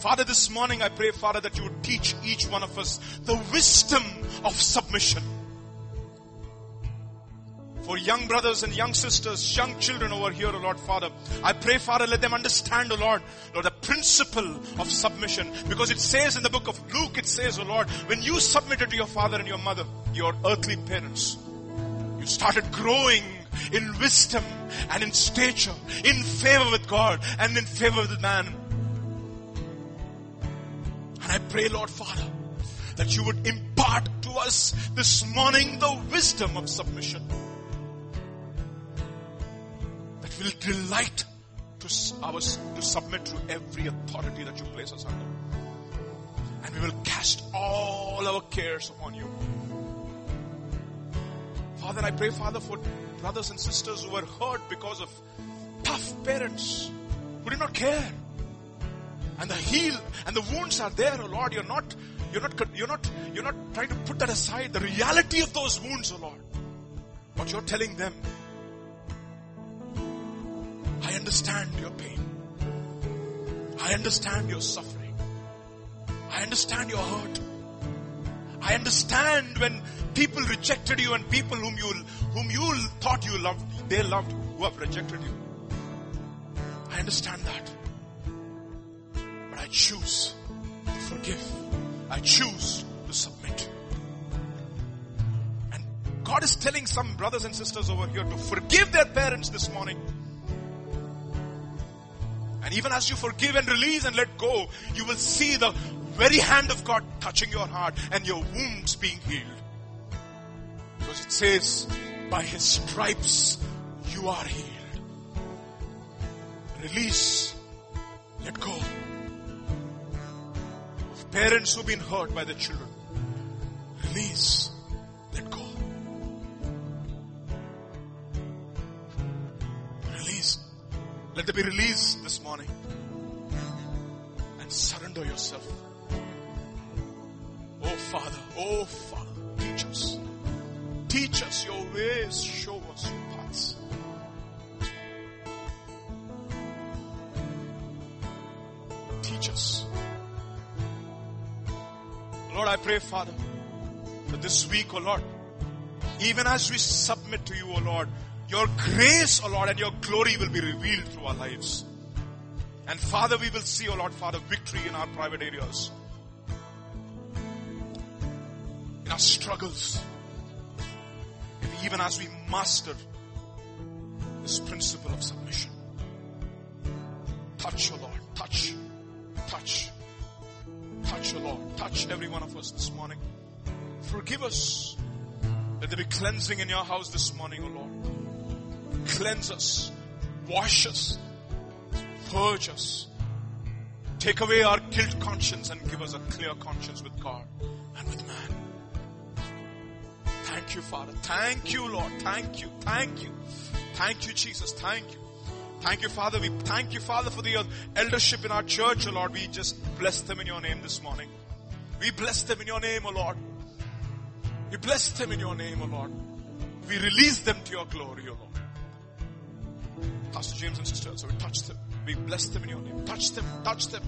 Father, this morning I pray, Father, that you would teach each one of us the wisdom of submission. For young brothers and young sisters, young children over here, O Lord, Father, I pray, Father, let them understand, O Lord, Lord, the principle of submission. Because it says in the book of Luke, it says, O Lord, when you submitted to your father and your mother, your earthly parents, you started growing in wisdom and in stature, in favor with God and in favor with man. And I pray, Lord, Father, that you would impart to us this morning the wisdom of submission. Will delight to, our, to submit to every authority that you place us under. And we will cast all our cares upon you. Father, I pray, Father, for brothers and sisters who were hurt because of tough parents who did not care. And the heel and the wounds are there, oh Lord. You're not, you're not, you're not, you're not trying to put that aside. The reality of those wounds, oh Lord. But you're telling them, I understand your pain. I understand your suffering. I understand your hurt. I understand when people rejected you and people whom you whom you thought you loved, they loved, who have rejected you. I understand that. But I choose to forgive. I choose to submit. And God is telling some brothers and sisters over here to forgive their parents this morning. And even as you forgive and release and let go, you will see the very hand of God touching your heart and your wounds being healed. Because it says, by His stripes you are healed. Release, let go. Of parents who've been hurt by their children, release, let go. Release. Let there be release this morning. And surrender yourself. Oh Father, oh Father, teach us. Teach us your ways, show us your paths. Teach us. Lord, I pray, Father, that this week, oh Lord, even as we submit to you, oh Lord, your grace, O Lord, and your glory will be revealed through our lives. And Father, we will see, O Lord, Father, victory in our private areas. In our struggles. And even as we master this principle of submission. Touch, O Lord. Touch. Touch. Touch, O Lord. Touch every one of us this morning. Forgive us. Let there be cleansing in your house this morning, O Lord. Cleanse us, wash us, purge us. Take away our guilt conscience and give us a clear conscience with God and with man. Thank you, Father. Thank you, Lord. Thank you. Thank you. Thank you, Jesus. Thank you. Thank you, Father. We thank you, Father, for the eldership in our church, O Lord. We just bless them in your name this morning. We bless them in your name, O Lord. We bless them in your name, O Lord. We release them to your glory, O Lord. Pastor James and sisters, so we touch them. We bless them in your name. Touch them, touch them.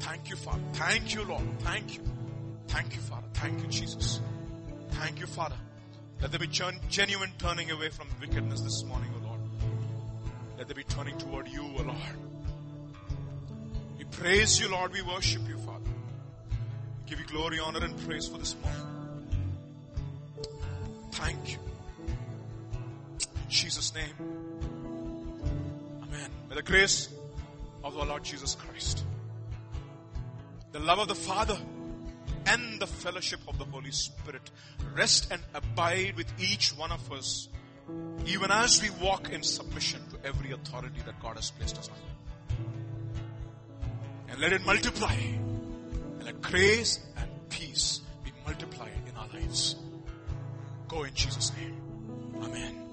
Thank you, Father. Thank you, Lord. Thank you. Thank you, Father. Thank you, Jesus. Thank you, Father. Let there be genuine turning away from wickedness this morning, O Lord. Let there be turning toward you, O Lord. We praise you, Lord. We worship you, Father. We give you glory, honor, and praise for this morning. Thank you. In Jesus' name. Amen. May the grace of our Lord Jesus Christ, the love of the Father, and the fellowship of the Holy Spirit rest and abide with each one of us, even as we walk in submission to every authority that God has placed us under. And let it multiply, and let grace and peace be multiplied in our lives. Go in Jesus' name. Amen.